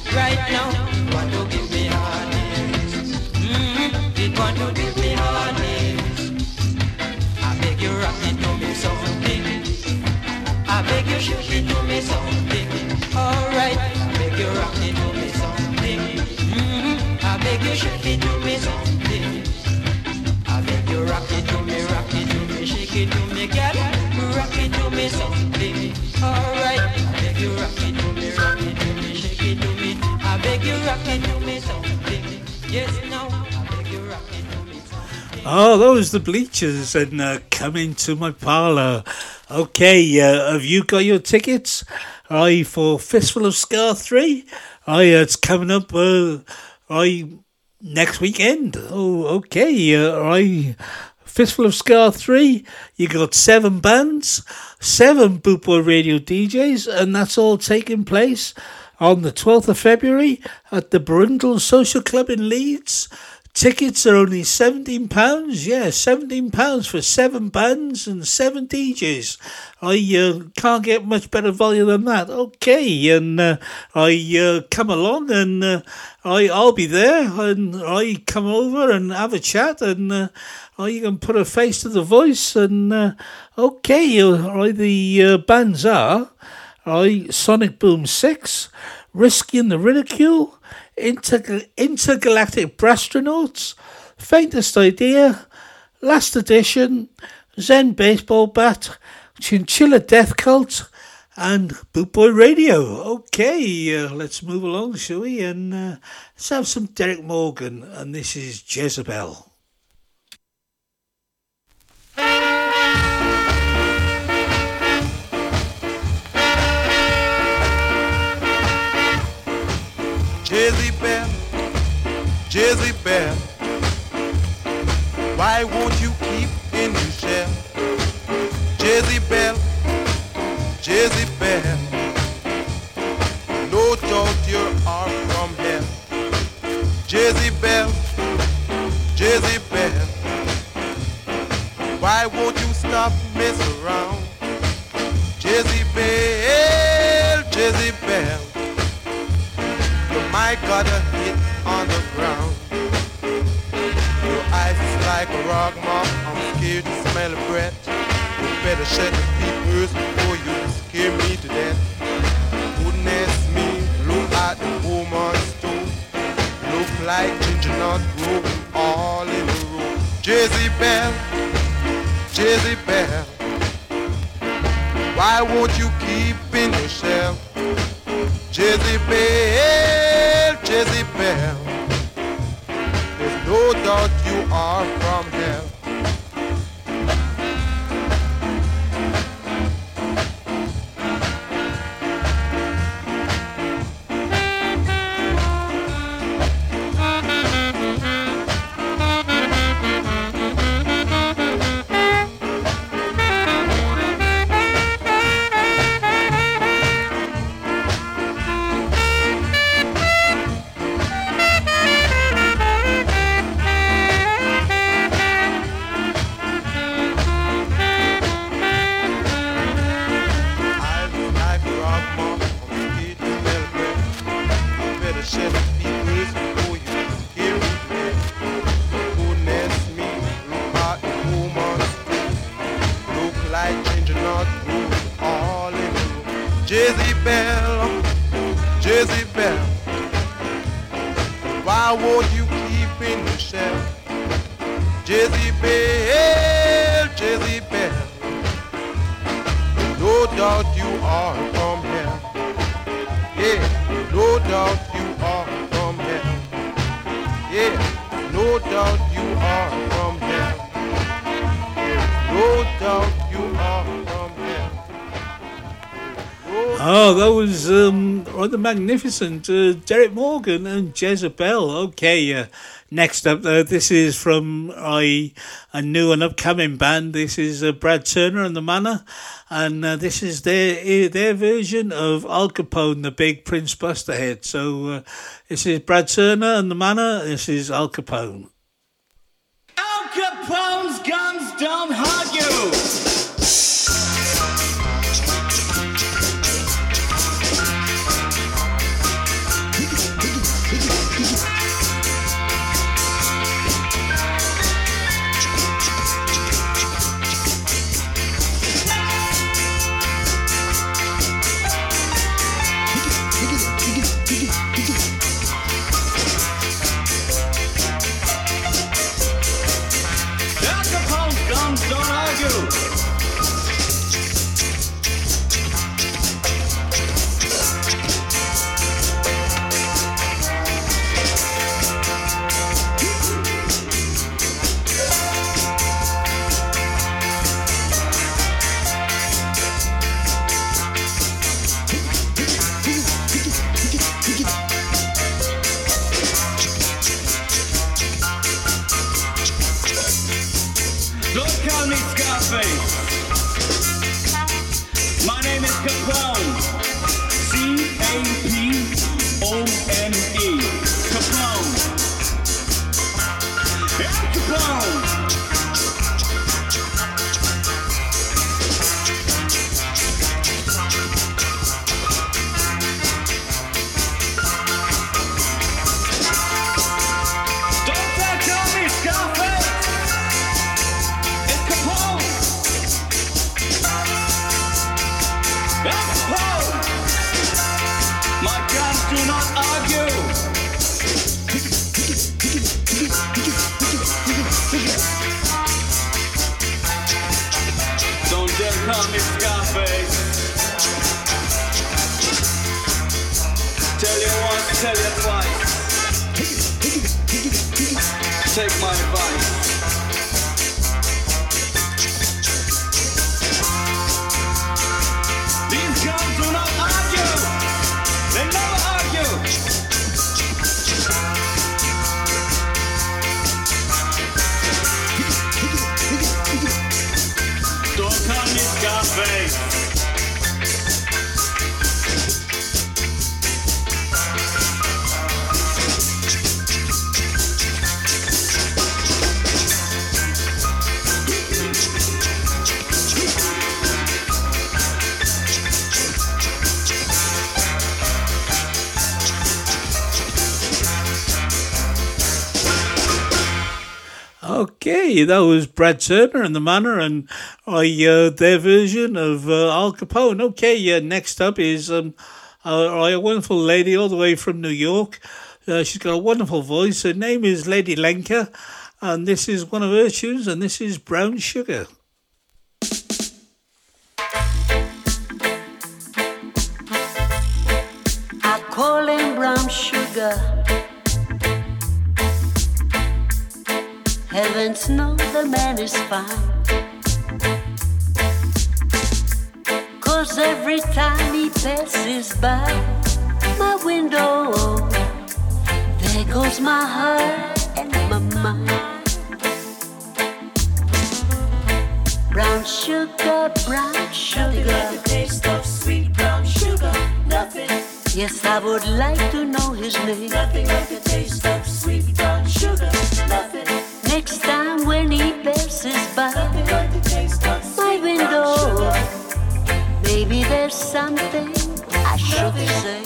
want to give me honest. Mm-hmm. It want to give me honest. The Bleachers and uh, Come Into My Parlour. Okay, uh, have you got your tickets? Aye, for Fistful of Scar three? Aye, it's coming up uh, aye, next weekend. Oh, okay. Uh, aye, Fistful of Scar three. You got seven bands, seven Boot Boy Radio D Js, and that's all taking place on the twelfth of February at the Brundle Social Club in Leeds. Tickets are only seventeen pounds, yeah, seventeen pounds for seven bands and seven D Js. I uh, can't get much better value than that. Okay, and uh, I uh, come along and uh, I, I'll be there, and I come over and have a chat, and uh, I, you can put a face to the voice. And uh, okay, uh, I, the uh, bands are I Sonic Boom Six, Risky and the Ridicule, Inter- Intergalactic Brastronauts, Faintest Idea, Last Edition, Zen Baseball Bat, Chinchilla Death Cult, and Boot Boy Radio. Okay, uh, let's move along, shall we? And uh, let's have some Derek Morgan, and this is Jezebel. Jezebel, Jezebel, why won't you keep in your shell? Jezebel, Jezebel, no doubt you are from hell. Jezebel, Jezebel, why won't you stop messing around? Jezebel, Jezebel, your mind got a hit on the ground. Your eyes is like a rock, mom, I'm scared to smell the breath. You better shut the peepers before you scare me to death. Wouldn't ask me, look at the woman's stone. Look like ginger nut growing all in a row. Jezebel, Jezebel, why won't you keep in your shell? Jezebel, Jezebel, there's no doubt you are from hell. Magnificent, uh, Derek Morgan and Jezebel. Okay, uh, next up, uh, this is from I, a new and upcoming band. This is uh, Brad Turner and the Manor, and uh, this is their their version of Al Capone, the big Prince Buster hit. So uh, this is Brad Turner and the Manor. This is Al Capone. Al Capone's guns don't hug you. Al Capone. Tommy Scarface. Tell you once, tell you twice. Take my advice. These guys do not argue. They never argue. Don't call me Scarface. Okay, that was Brad Turner and the Manor and I, uh, their version of uh, Al Capone. Okay, uh, next up is um, uh, a wonderful lady all the way from New York. Uh, she's got a wonderful voice. Her name is Lady Lenka, and this is one of her tunes, and this is Brown Sugar. I call him Brown Sugar. Heavens knows the man is fine, 'cause every time he passes by my window, there goes my heart and my mind. Brown sugar, brown sugar, nothing like the taste of sweet brown sugar, nothing. Yes, I would like to know his name. Nothing like the taste of sweet brown sugar, nothing. Next time when he passes by my window, maybe there's something I should say.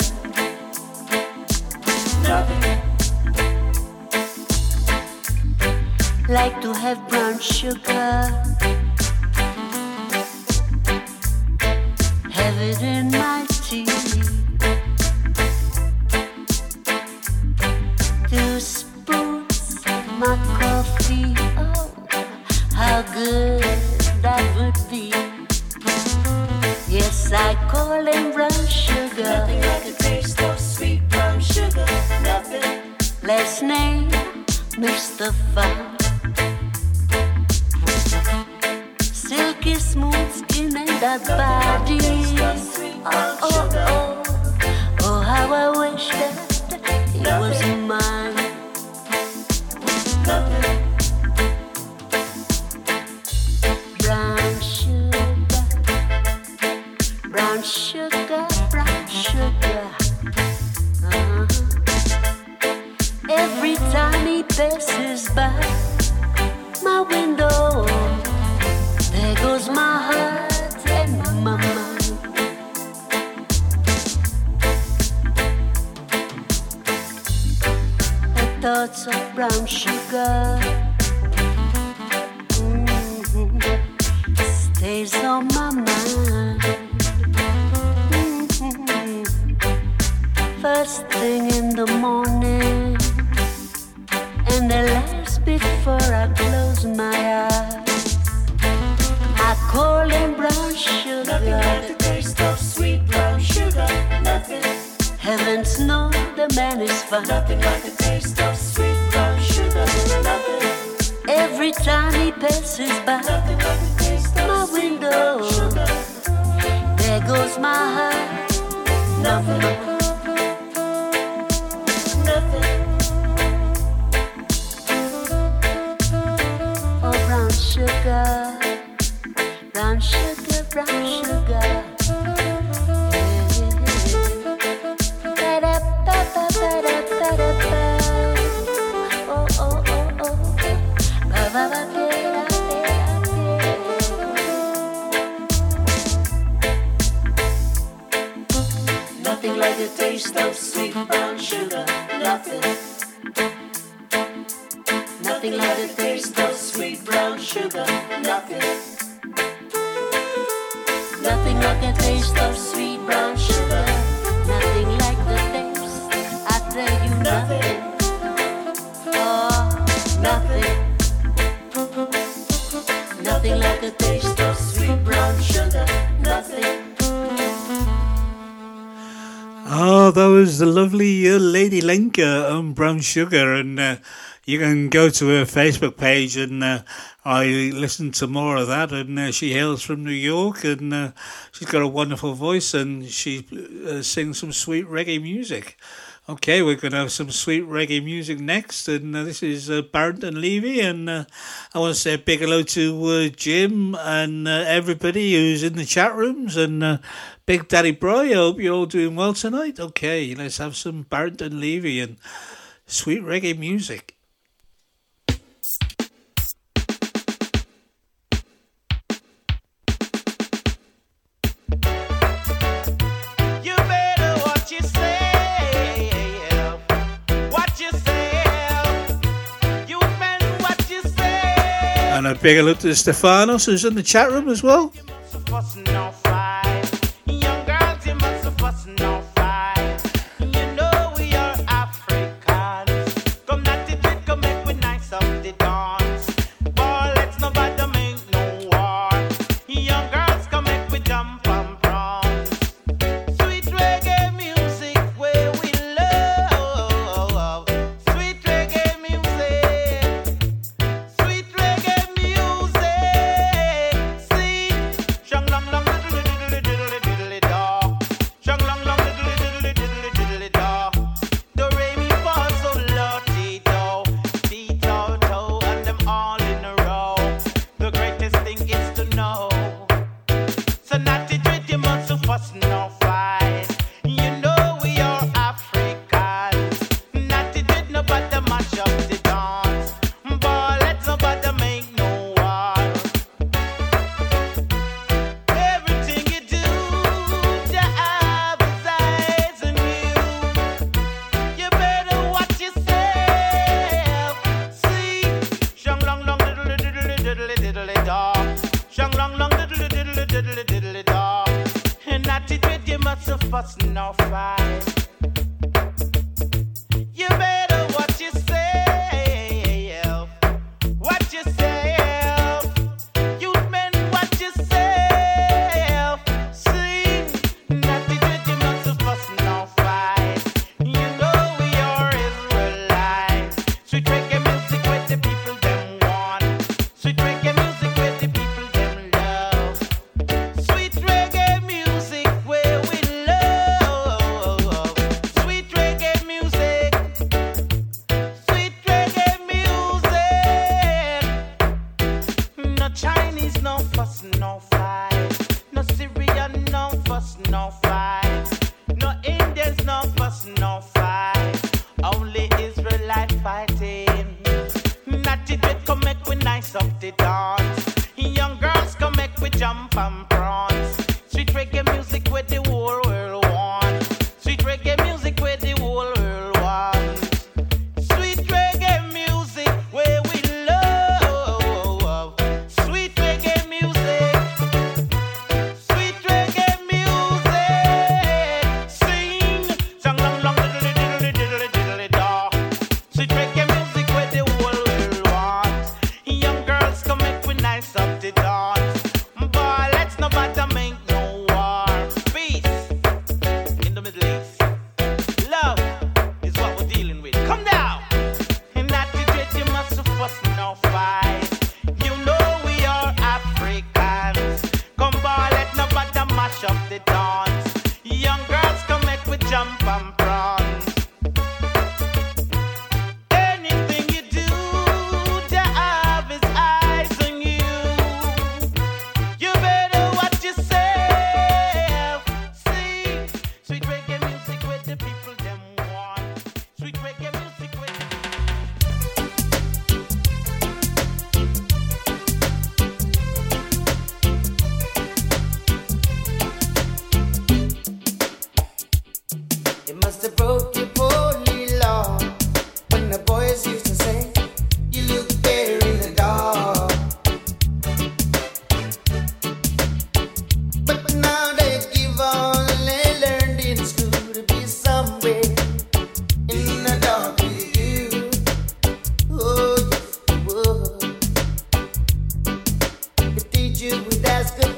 Like to have brown sugar, have it in my tea, two spoons in my coffee. Oh, how good that would be. Yes, I call him brown sugar. Nothing like the taste of sweet brown sugar, nothing. Last name, Mister Fun. Silky smooth skin and a body. Oh, oh, oh, oh, how I wish that it was mine. Nothing. Brown sugar, brown sugar, brown sugar. Uh-huh. Every time he passes by my window, there goes my heart and my mind. The thoughts of brown sugar stays on my mind. Mm-hmm. First thing in the morning, and the last before I close my eyes. I call him brown sugar. Nothing like the taste of sweet brown sugar, nothing. Heavens knows the man is fine. Nothing like the taste of sweet brown sugar, nothing. Every time he passes by my window, there goes my heart. Nothing, nothing. Oh, brown sugar, brown sugar, brown sugar. Yeah. Nothing like the taste of sweet brown sugar, nothing. Nothing like the taste of sweet brown sugar, nothing. Nothing like the taste of sweet brown sugar, nothing like the taste. I tell you nothing. Oh, nothing. Nothing like the taste of sweet brown sugar. was the lovely uh, Lady Linker on Brown Sugar, and uh, you can go to her Facebook page, and uh, I listened to more of that, and uh, she hails from New York, and uh, she's got a wonderful voice, and she uh, sings some sweet reggae music. Okay, we're going to have some sweet reggae music next, and uh, this is uh, Barrington Levy, and uh, I want to say a big hello to uh, Jim and uh, everybody who's in the chat rooms, and uh, Big Daddy Bro, I hope you're all doing well tonight. Okay, let's have some Barrington Levy and sweet reggae music. And a big hello to Stefanos, who's in the chat room as well.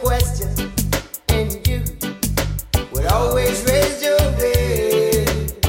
Question, and you would always raise your head.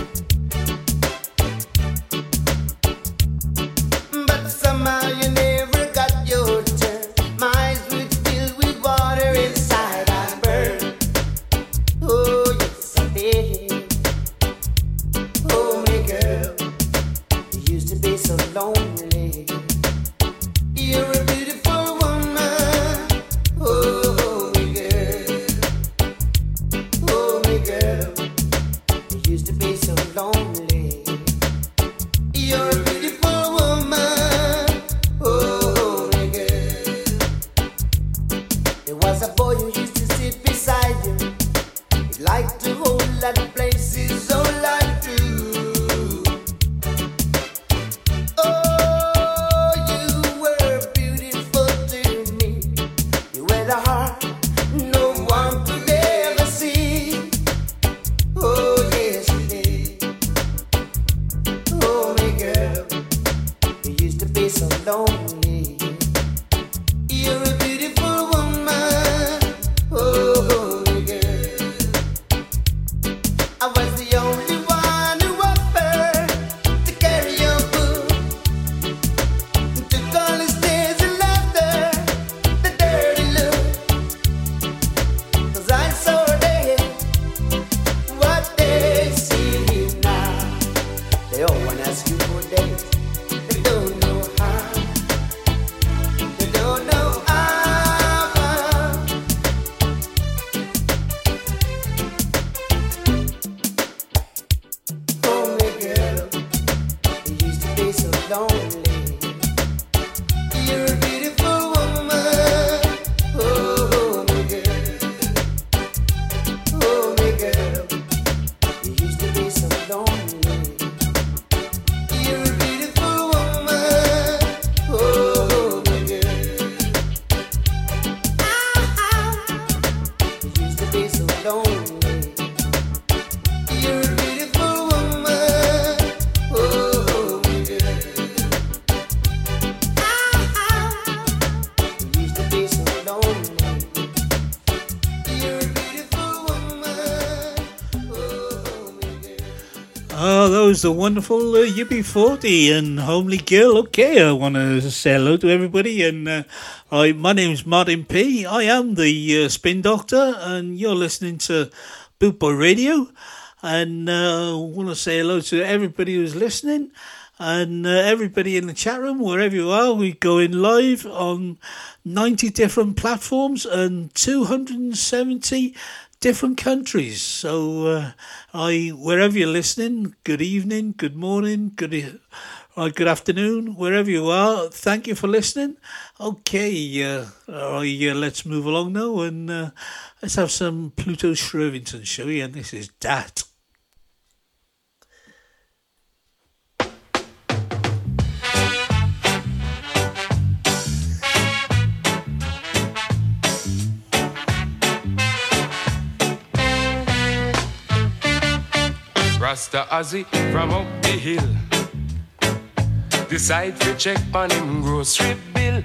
Oh, that was the wonderful uh, U B forty and Homely Girl. Okay, I want to say hello to everybody. And uh, I, my name's Martin P. I am the uh, Spin Doctor, and you're listening to Boot Boy Radio. And uh, I want to say hello to everybody who's listening and uh, everybody in the chat room, wherever you are. We're going live on ninety different platforms and two hundred seventy different countries, so uh, I wherever you're listening, good evening, good morning, good e- uh, good afternoon, wherever you are, thank you for listening. Okay, uh, uh, yeah, let's move along now, and uh, let's have some Pluto Shrivington, shall we? And this is Dat. Rasta Ozzy from up the hill decide to check on him grocery bill.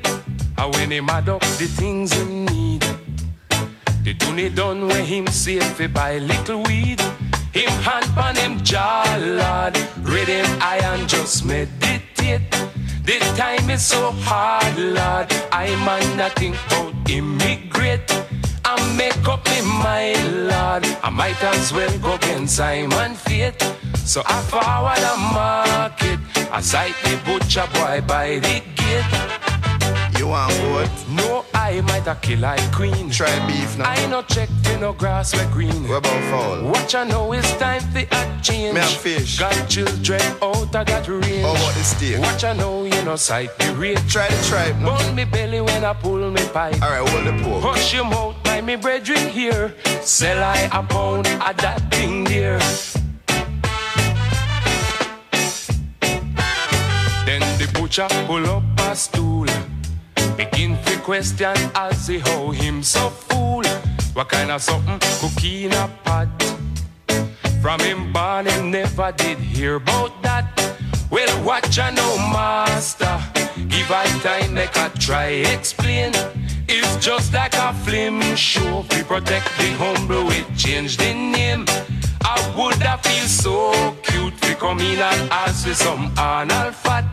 And when him add up the things him need, the dooney done where him safe to buy little weed. Him hand pan him jaw, Lord, read him eye and just meditate. The time is so hard, Lord, I man nothing about immigrate. I make up my mind, Lord, I might as well go against Simon Fate. So I forward the market, I sight the butcher boy by the gate. You want what? No, I might a kill like queen. Try beef now. I no check for no grass like green. What about fowl? What you know is time for a change. Me a fish. Got children out of that range. Oh, what is steak? What you know, you know sight the rate. Try the tribe now. Burn me belly when I pull me pipe. Alright, hold the pork. Hush your mouth. Me brethren here, sell I a pound of that thing there. Then the butcher pull up a stool, begin to question as he how him so fool. What kind of something cooking a pot? From him born him never did hear about that. Well, watch ya know, master, give I time make I try explain. It's just like a film show, we protect the humble, we change the name. I would have feel so cute, we come in and ask for some anal fat.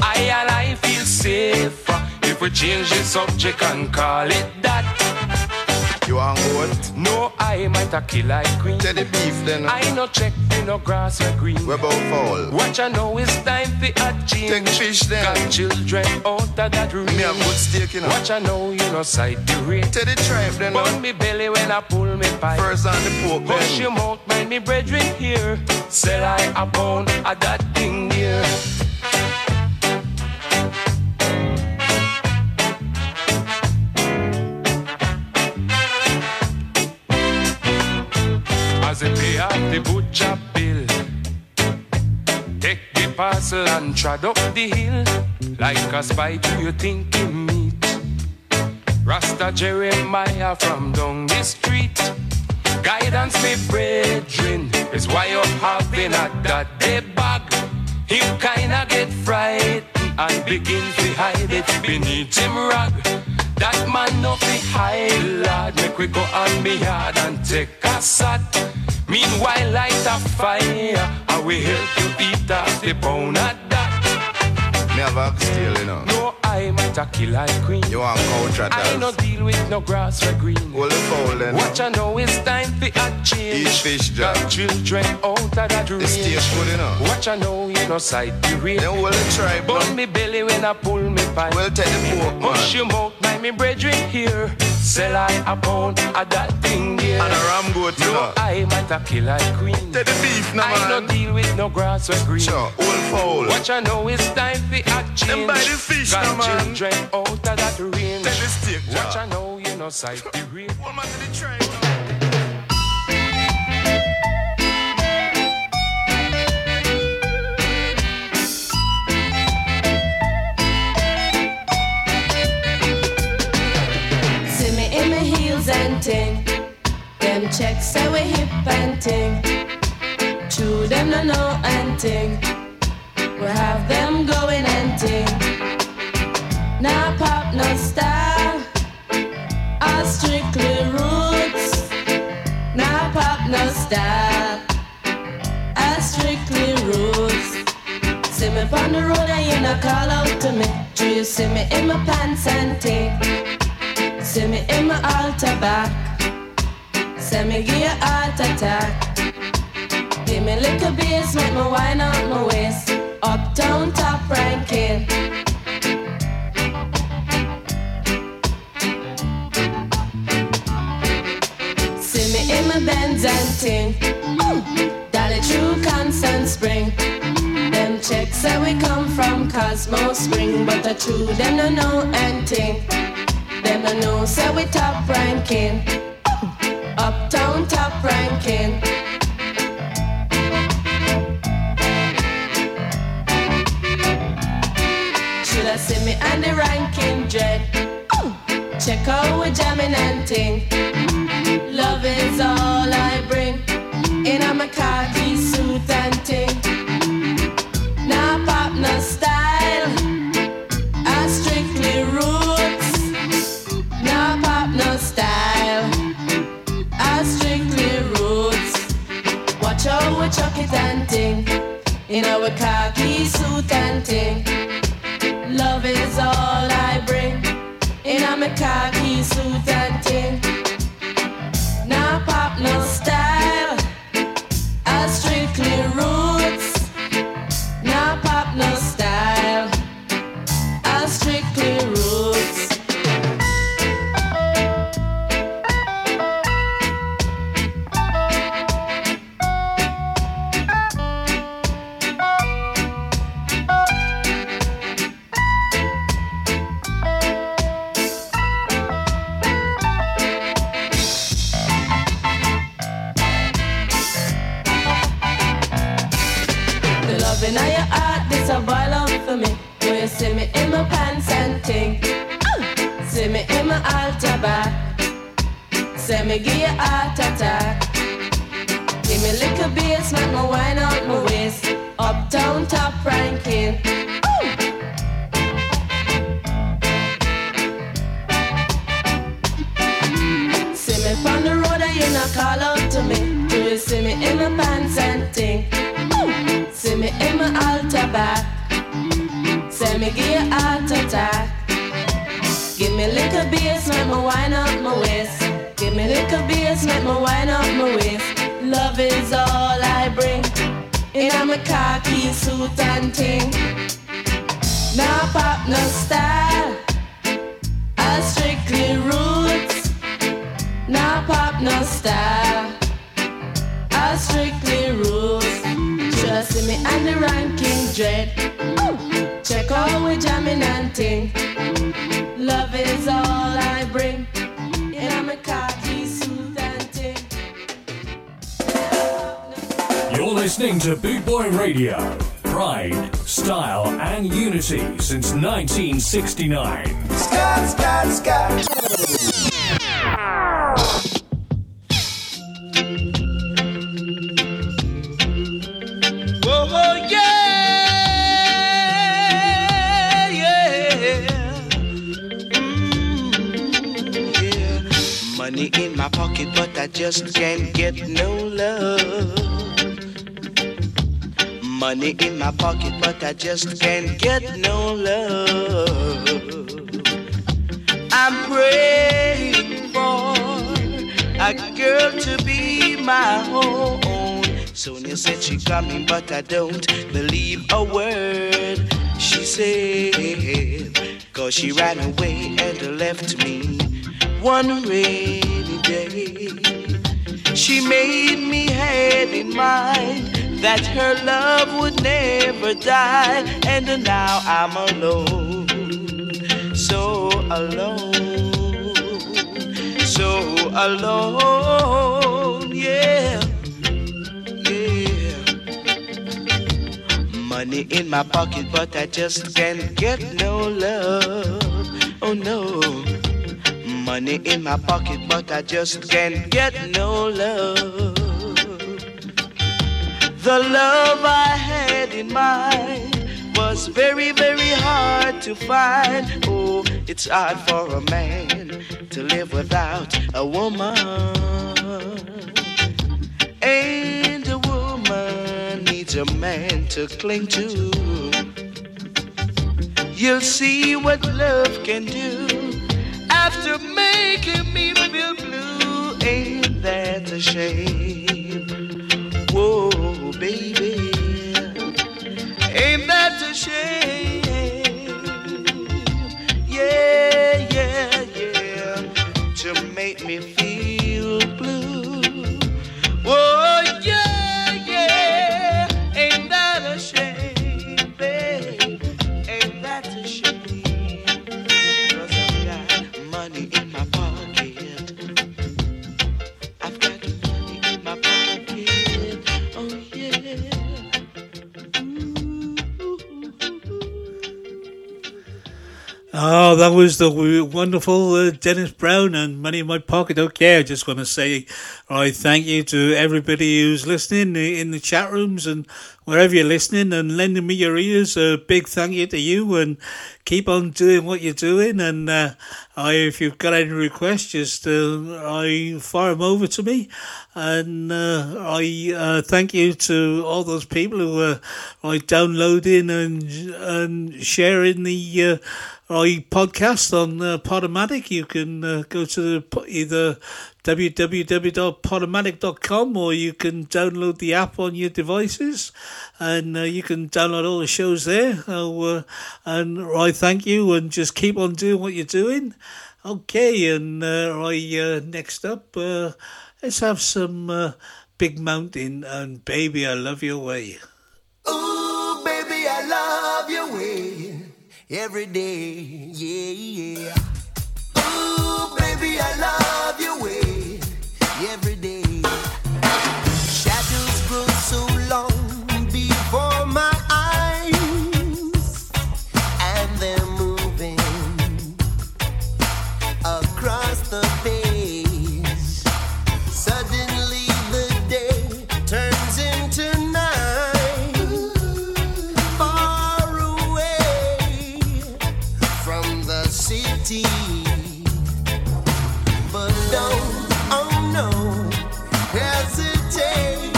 I and I feel safer if we change the subject and call it that. You want what? No, I might a kill like queen. Tell the beef then. I no check for no grass or green. What about fowl? What you know is time for a change. Take fish then. Got children out of that room. Me a good steak, you know. What you know, you know sight the rate. Tell the tribe then. Burn me belly when I pull me pipe. First on the pork then. Hush your mouth, mind me brethren here. Sell I a pound of that thing here. They pay off the butcher bill, take the parcel and trod up the hill. Like a spy do you think you meet Rasta Jeremiah from down the street. Guidance me brethren is why you have been at that day bag. Him kinda get frightened and begin to hide it beneath him rag. That man no be high lad, make we go on me yard and take a sat. Meanwhile light a fire, I will help you eat off the pound of that. Me have a steal, you know. No, I might a kill like queen. You want cow I no deal with no grass for green. Hold the fowl then. What you know is time for a change. Eat fish job. Got children out of that range. The stage food, you know. What you know, you know sight the rate. Then hold the tribe. Burn me belly when I pull me pipe. Well, tell the pork, man. Push your mouth, mind me brethren here. Sell I a pound of that thing there. And a ram goat, you know. No, I might a kill like queen. Tell the beef, no I man. I no deal with no grass or green. Sure, hold fowl. What you know is time for a change. Then buy the fish, got no man. Children out of that range. Tell the stick, yeah. What you know, you know sight the rate. One man to the tribe, no. And ting, them checks are we hip and ting. True, them no know and ting. We have them going and ting. Now pop, no style, all strictly roots. Now pop, no style, all strictly. the road and you not call out to me. Do you see me in my pants and tape? See me in my altar back. Send me give you a heart attack. Give me little bass, make me wine out my waist. Uptown top ranking. See me in my Benz and ting. Dolly through Constant Spring. Them checks say we come from Cosmo Spring, but the true them no know and ting. Them no know say we top ranking. Uptown top ranking. Shoulda see me on the ranking dread. Check out we jamming and ting. Love is all I bring. In a my khaki suit and ting. Nah pop no style. I strictly roots. Nah pop no style. I strictly roots. Watch out we chuck it and ting. In our khaki suit and ting. Love is all I bring. In a my khaki suit and ting. Nah pop no style. I strictly roots. Nah pop no style. I strictly roots. See me in my pants and ting. Oh. See me in my altar back. See me give you a heart attack. Give me liquor beers, make me wine out my waist. Uptown top ranking. Oh. See me from the road and you not call out to me. Do you see me in my pants and ting? Oh. See me in my altar back. Send me give you a heart attack. Give me liquor beers, make me wine up my waist. Give me liquor beers, make me wine up my waist. Love is all I bring. In a my khaki suit and ting. Nah pop no style. I strictly roots. Nah pop no style. I strictly roots. Just see me and the ranking dread. Check out we jamming and ting. Love is all I bring. And I'm a khaki suit and ting. You're listening to Boot Boy Radio. Pride, style and unity since nineteen sixty-nine. Scat, scat, scat. Money in my pocket, but I just can't get no love. Money in my pocket, but I just can't get no love. I'm praying for a girl to be my own. Sonia said she coming, but I don't believe a word she said. Cause she ran away and left me. One rainy day, she made me had in mind that her love would never die, and now I'm alone, so alone, so alone, yeah, yeah. Money in my pocket, but I just can't get no love, oh no. Money in my pocket, but I just can't get no love. The love I had in mind was very, very hard to find. Oh, it's hard for a man to live without a woman. And a woman needs a man to cling to. You'll see what love can do after making me feel blue. Ain't that a shame? Whoa, baby, ain't that a shame? Yeah, yeah, yeah, to make me feel blue. Whoa, yeah, yeah, ain't that a shame, babe? Ain't that a shame? 'Cause I've got money in my pocket. I've got money in my pocket. Oh yeah. Oh, that was the wonderful uh, Dennis Brown and Money in My Pocket. Okay, I just want to say I thank you to everybody who's listening in the chat rooms and wherever you're listening and lending me your ears. A big thank you to you, and keep on doing what you're doing. And uh, I, if you've got any requests, just uh, I fire them over to me. And uh, I uh, thank you to all those people who are like downloading and and sharing the Uh, I podcast on uh, Podomatic. You can uh, go to the, either w w w dot podomatic dot com, or you can download the app on your devices, and uh, you can download all the shows there. Uh, uh, and I thank you, and just keep on doing what you're doing. Okay, and uh, I uh, next up, uh, let's have some uh, Big Mountain and Baby, I Love Your Way. Ooh, baby, I love your way. Every day, yeah, yeah. Ooh, baby, I love your way. Every day. Shadows grow so long before my eyes, and they're moving across the page. Suddenly the day turns into night. But no, oh no, hesitate,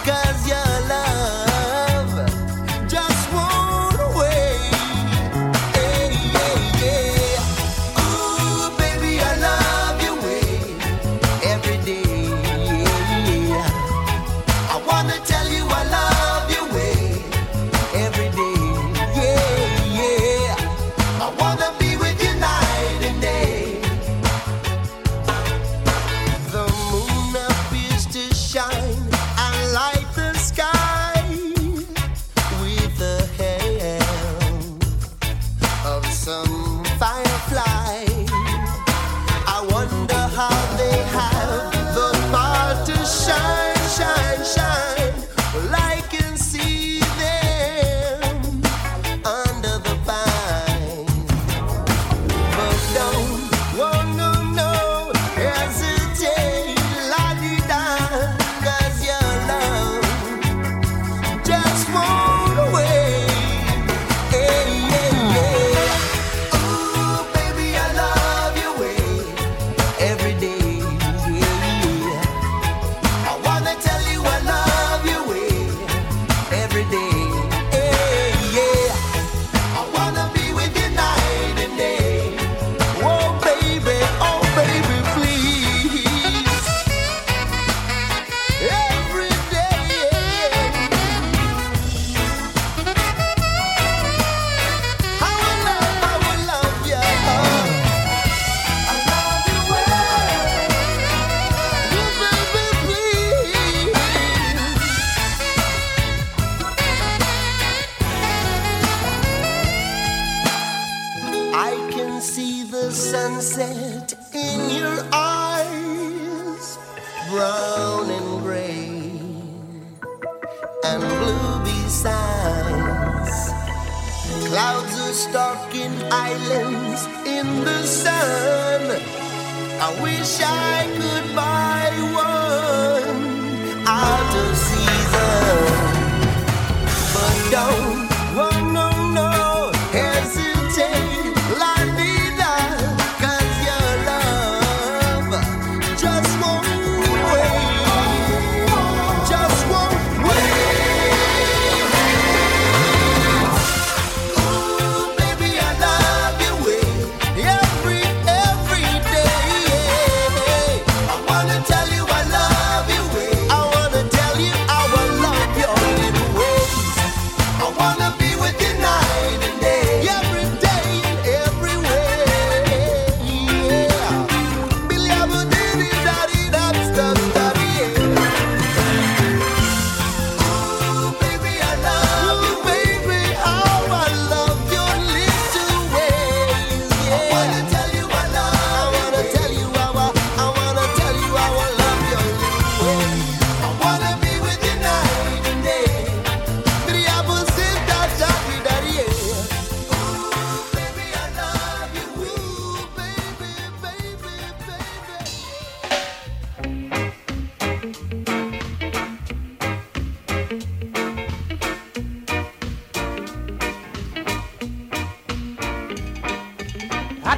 'cause your love just won't wait. Hey, yeah, yeah. Ooh, baby, I love your way every day. Yeah. I wanna tell you I love your way every day.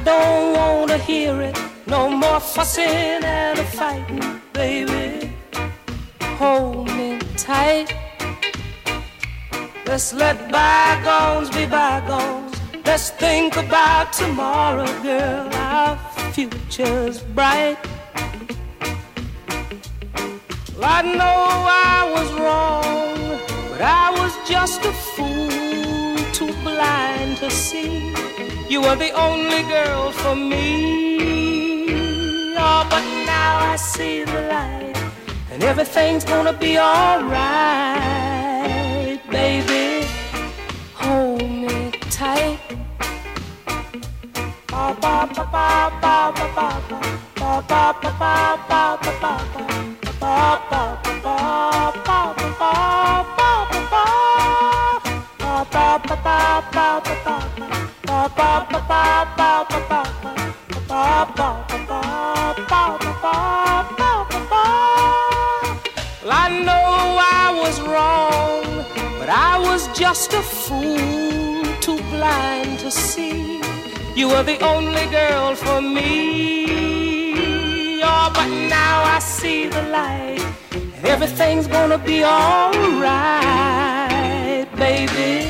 don't want to hear it. No more fussing and a fighting, baby. Hold me tight. Let's let bygones be bygones. Let's think about tomorrow, girl. Our future's bright. Well, I know I was wrong, but I was just a fool, too blind to see. You were the only girl for me. Oh, but now I see the light, and everything's gonna be alright. Baby, hold me tight. Ba ba ba ba ba ba ba ba ba ba ba ba ba ba just a fool, too blind to see. You were the only girl for me. Oh, but now I see the light, and everything's gonna be alright. Baby,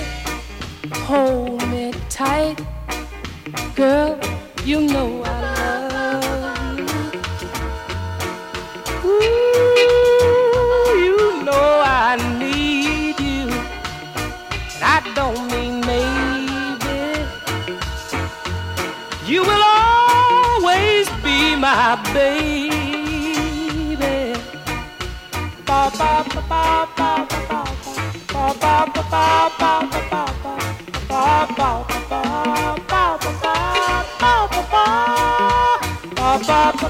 hold me tight. Girl, you know I love you. Ooh, you know I need. I don't mean maybe. You will always be my baby. Ba ba ba ba ba ba ba ba ba ba ba ba ba ba ba ba ba ba ba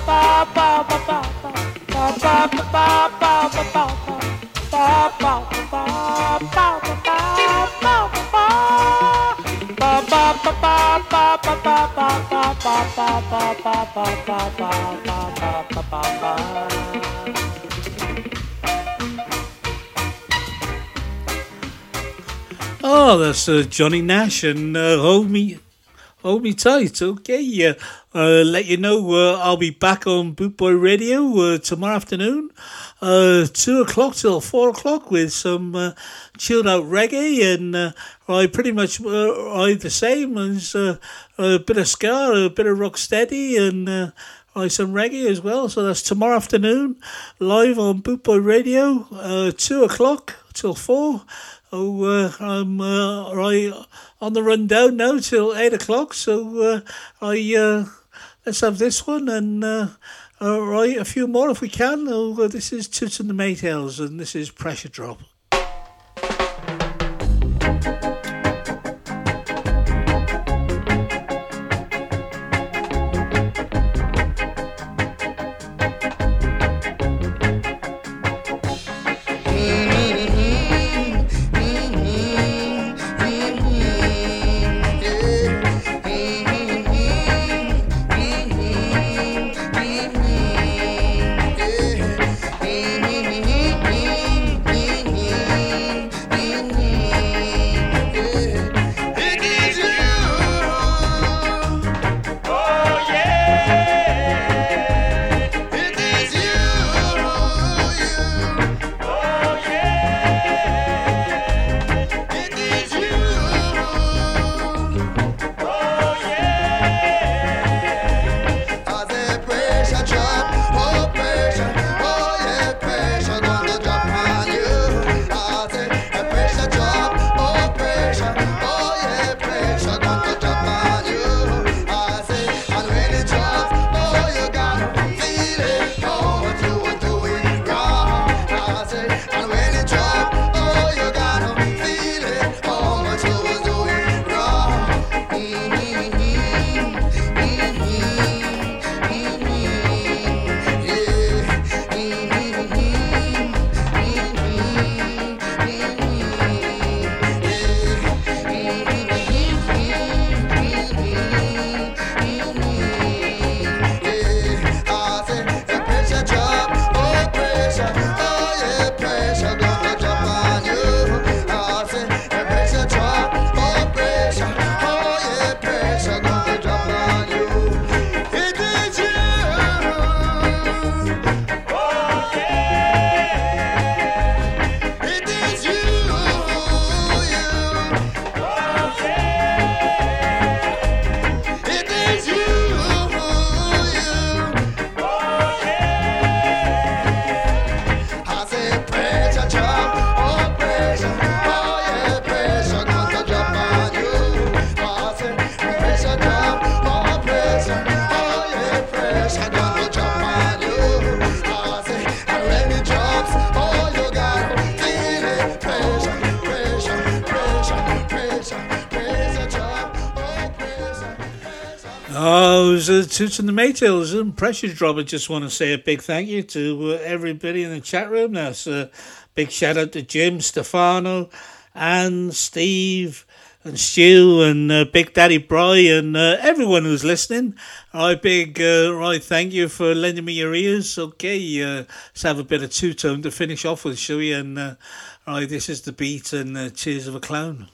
ba ba ba ba. Oh, that's uh, Johnny Nash and uh, hold me, hold me tight. Okay, uh, uh, let you know uh, I'll be back on Boot Boy Radio uh, tomorrow afternoon, uh, two o'clock till four o'clock with some uh, chilled out reggae and. Uh, I pretty much uh, I the same as uh, a bit of ska, a bit of rocksteady, and uh, I some reggae as well. So that's tomorrow afternoon, live on Boot Boy Radio, uh, two o'clock till four. Oh, uh, I'm uh, I on the rundown now till eight o'clock. So uh, I uh, let's have this one and. Uh, all right, a few more if we can. Oh, this is Toots and the Maytals, and this is Pressure Drop. goes uh, Toots and the Maytals and Precious Drop. I just want to say a big thank you to uh, everybody in the chat room. That's a big shout out to Jim, Stefano, and Steve, and Stu, and uh, Big Daddy Bry, and uh, everyone who's listening. All right, big, uh, right, thank you for lending me your ears. Okay, uh, let's have a bit of two-tone to finish off with, shall we? And uh, all right, this is the beat and uh, Tears of a Clown.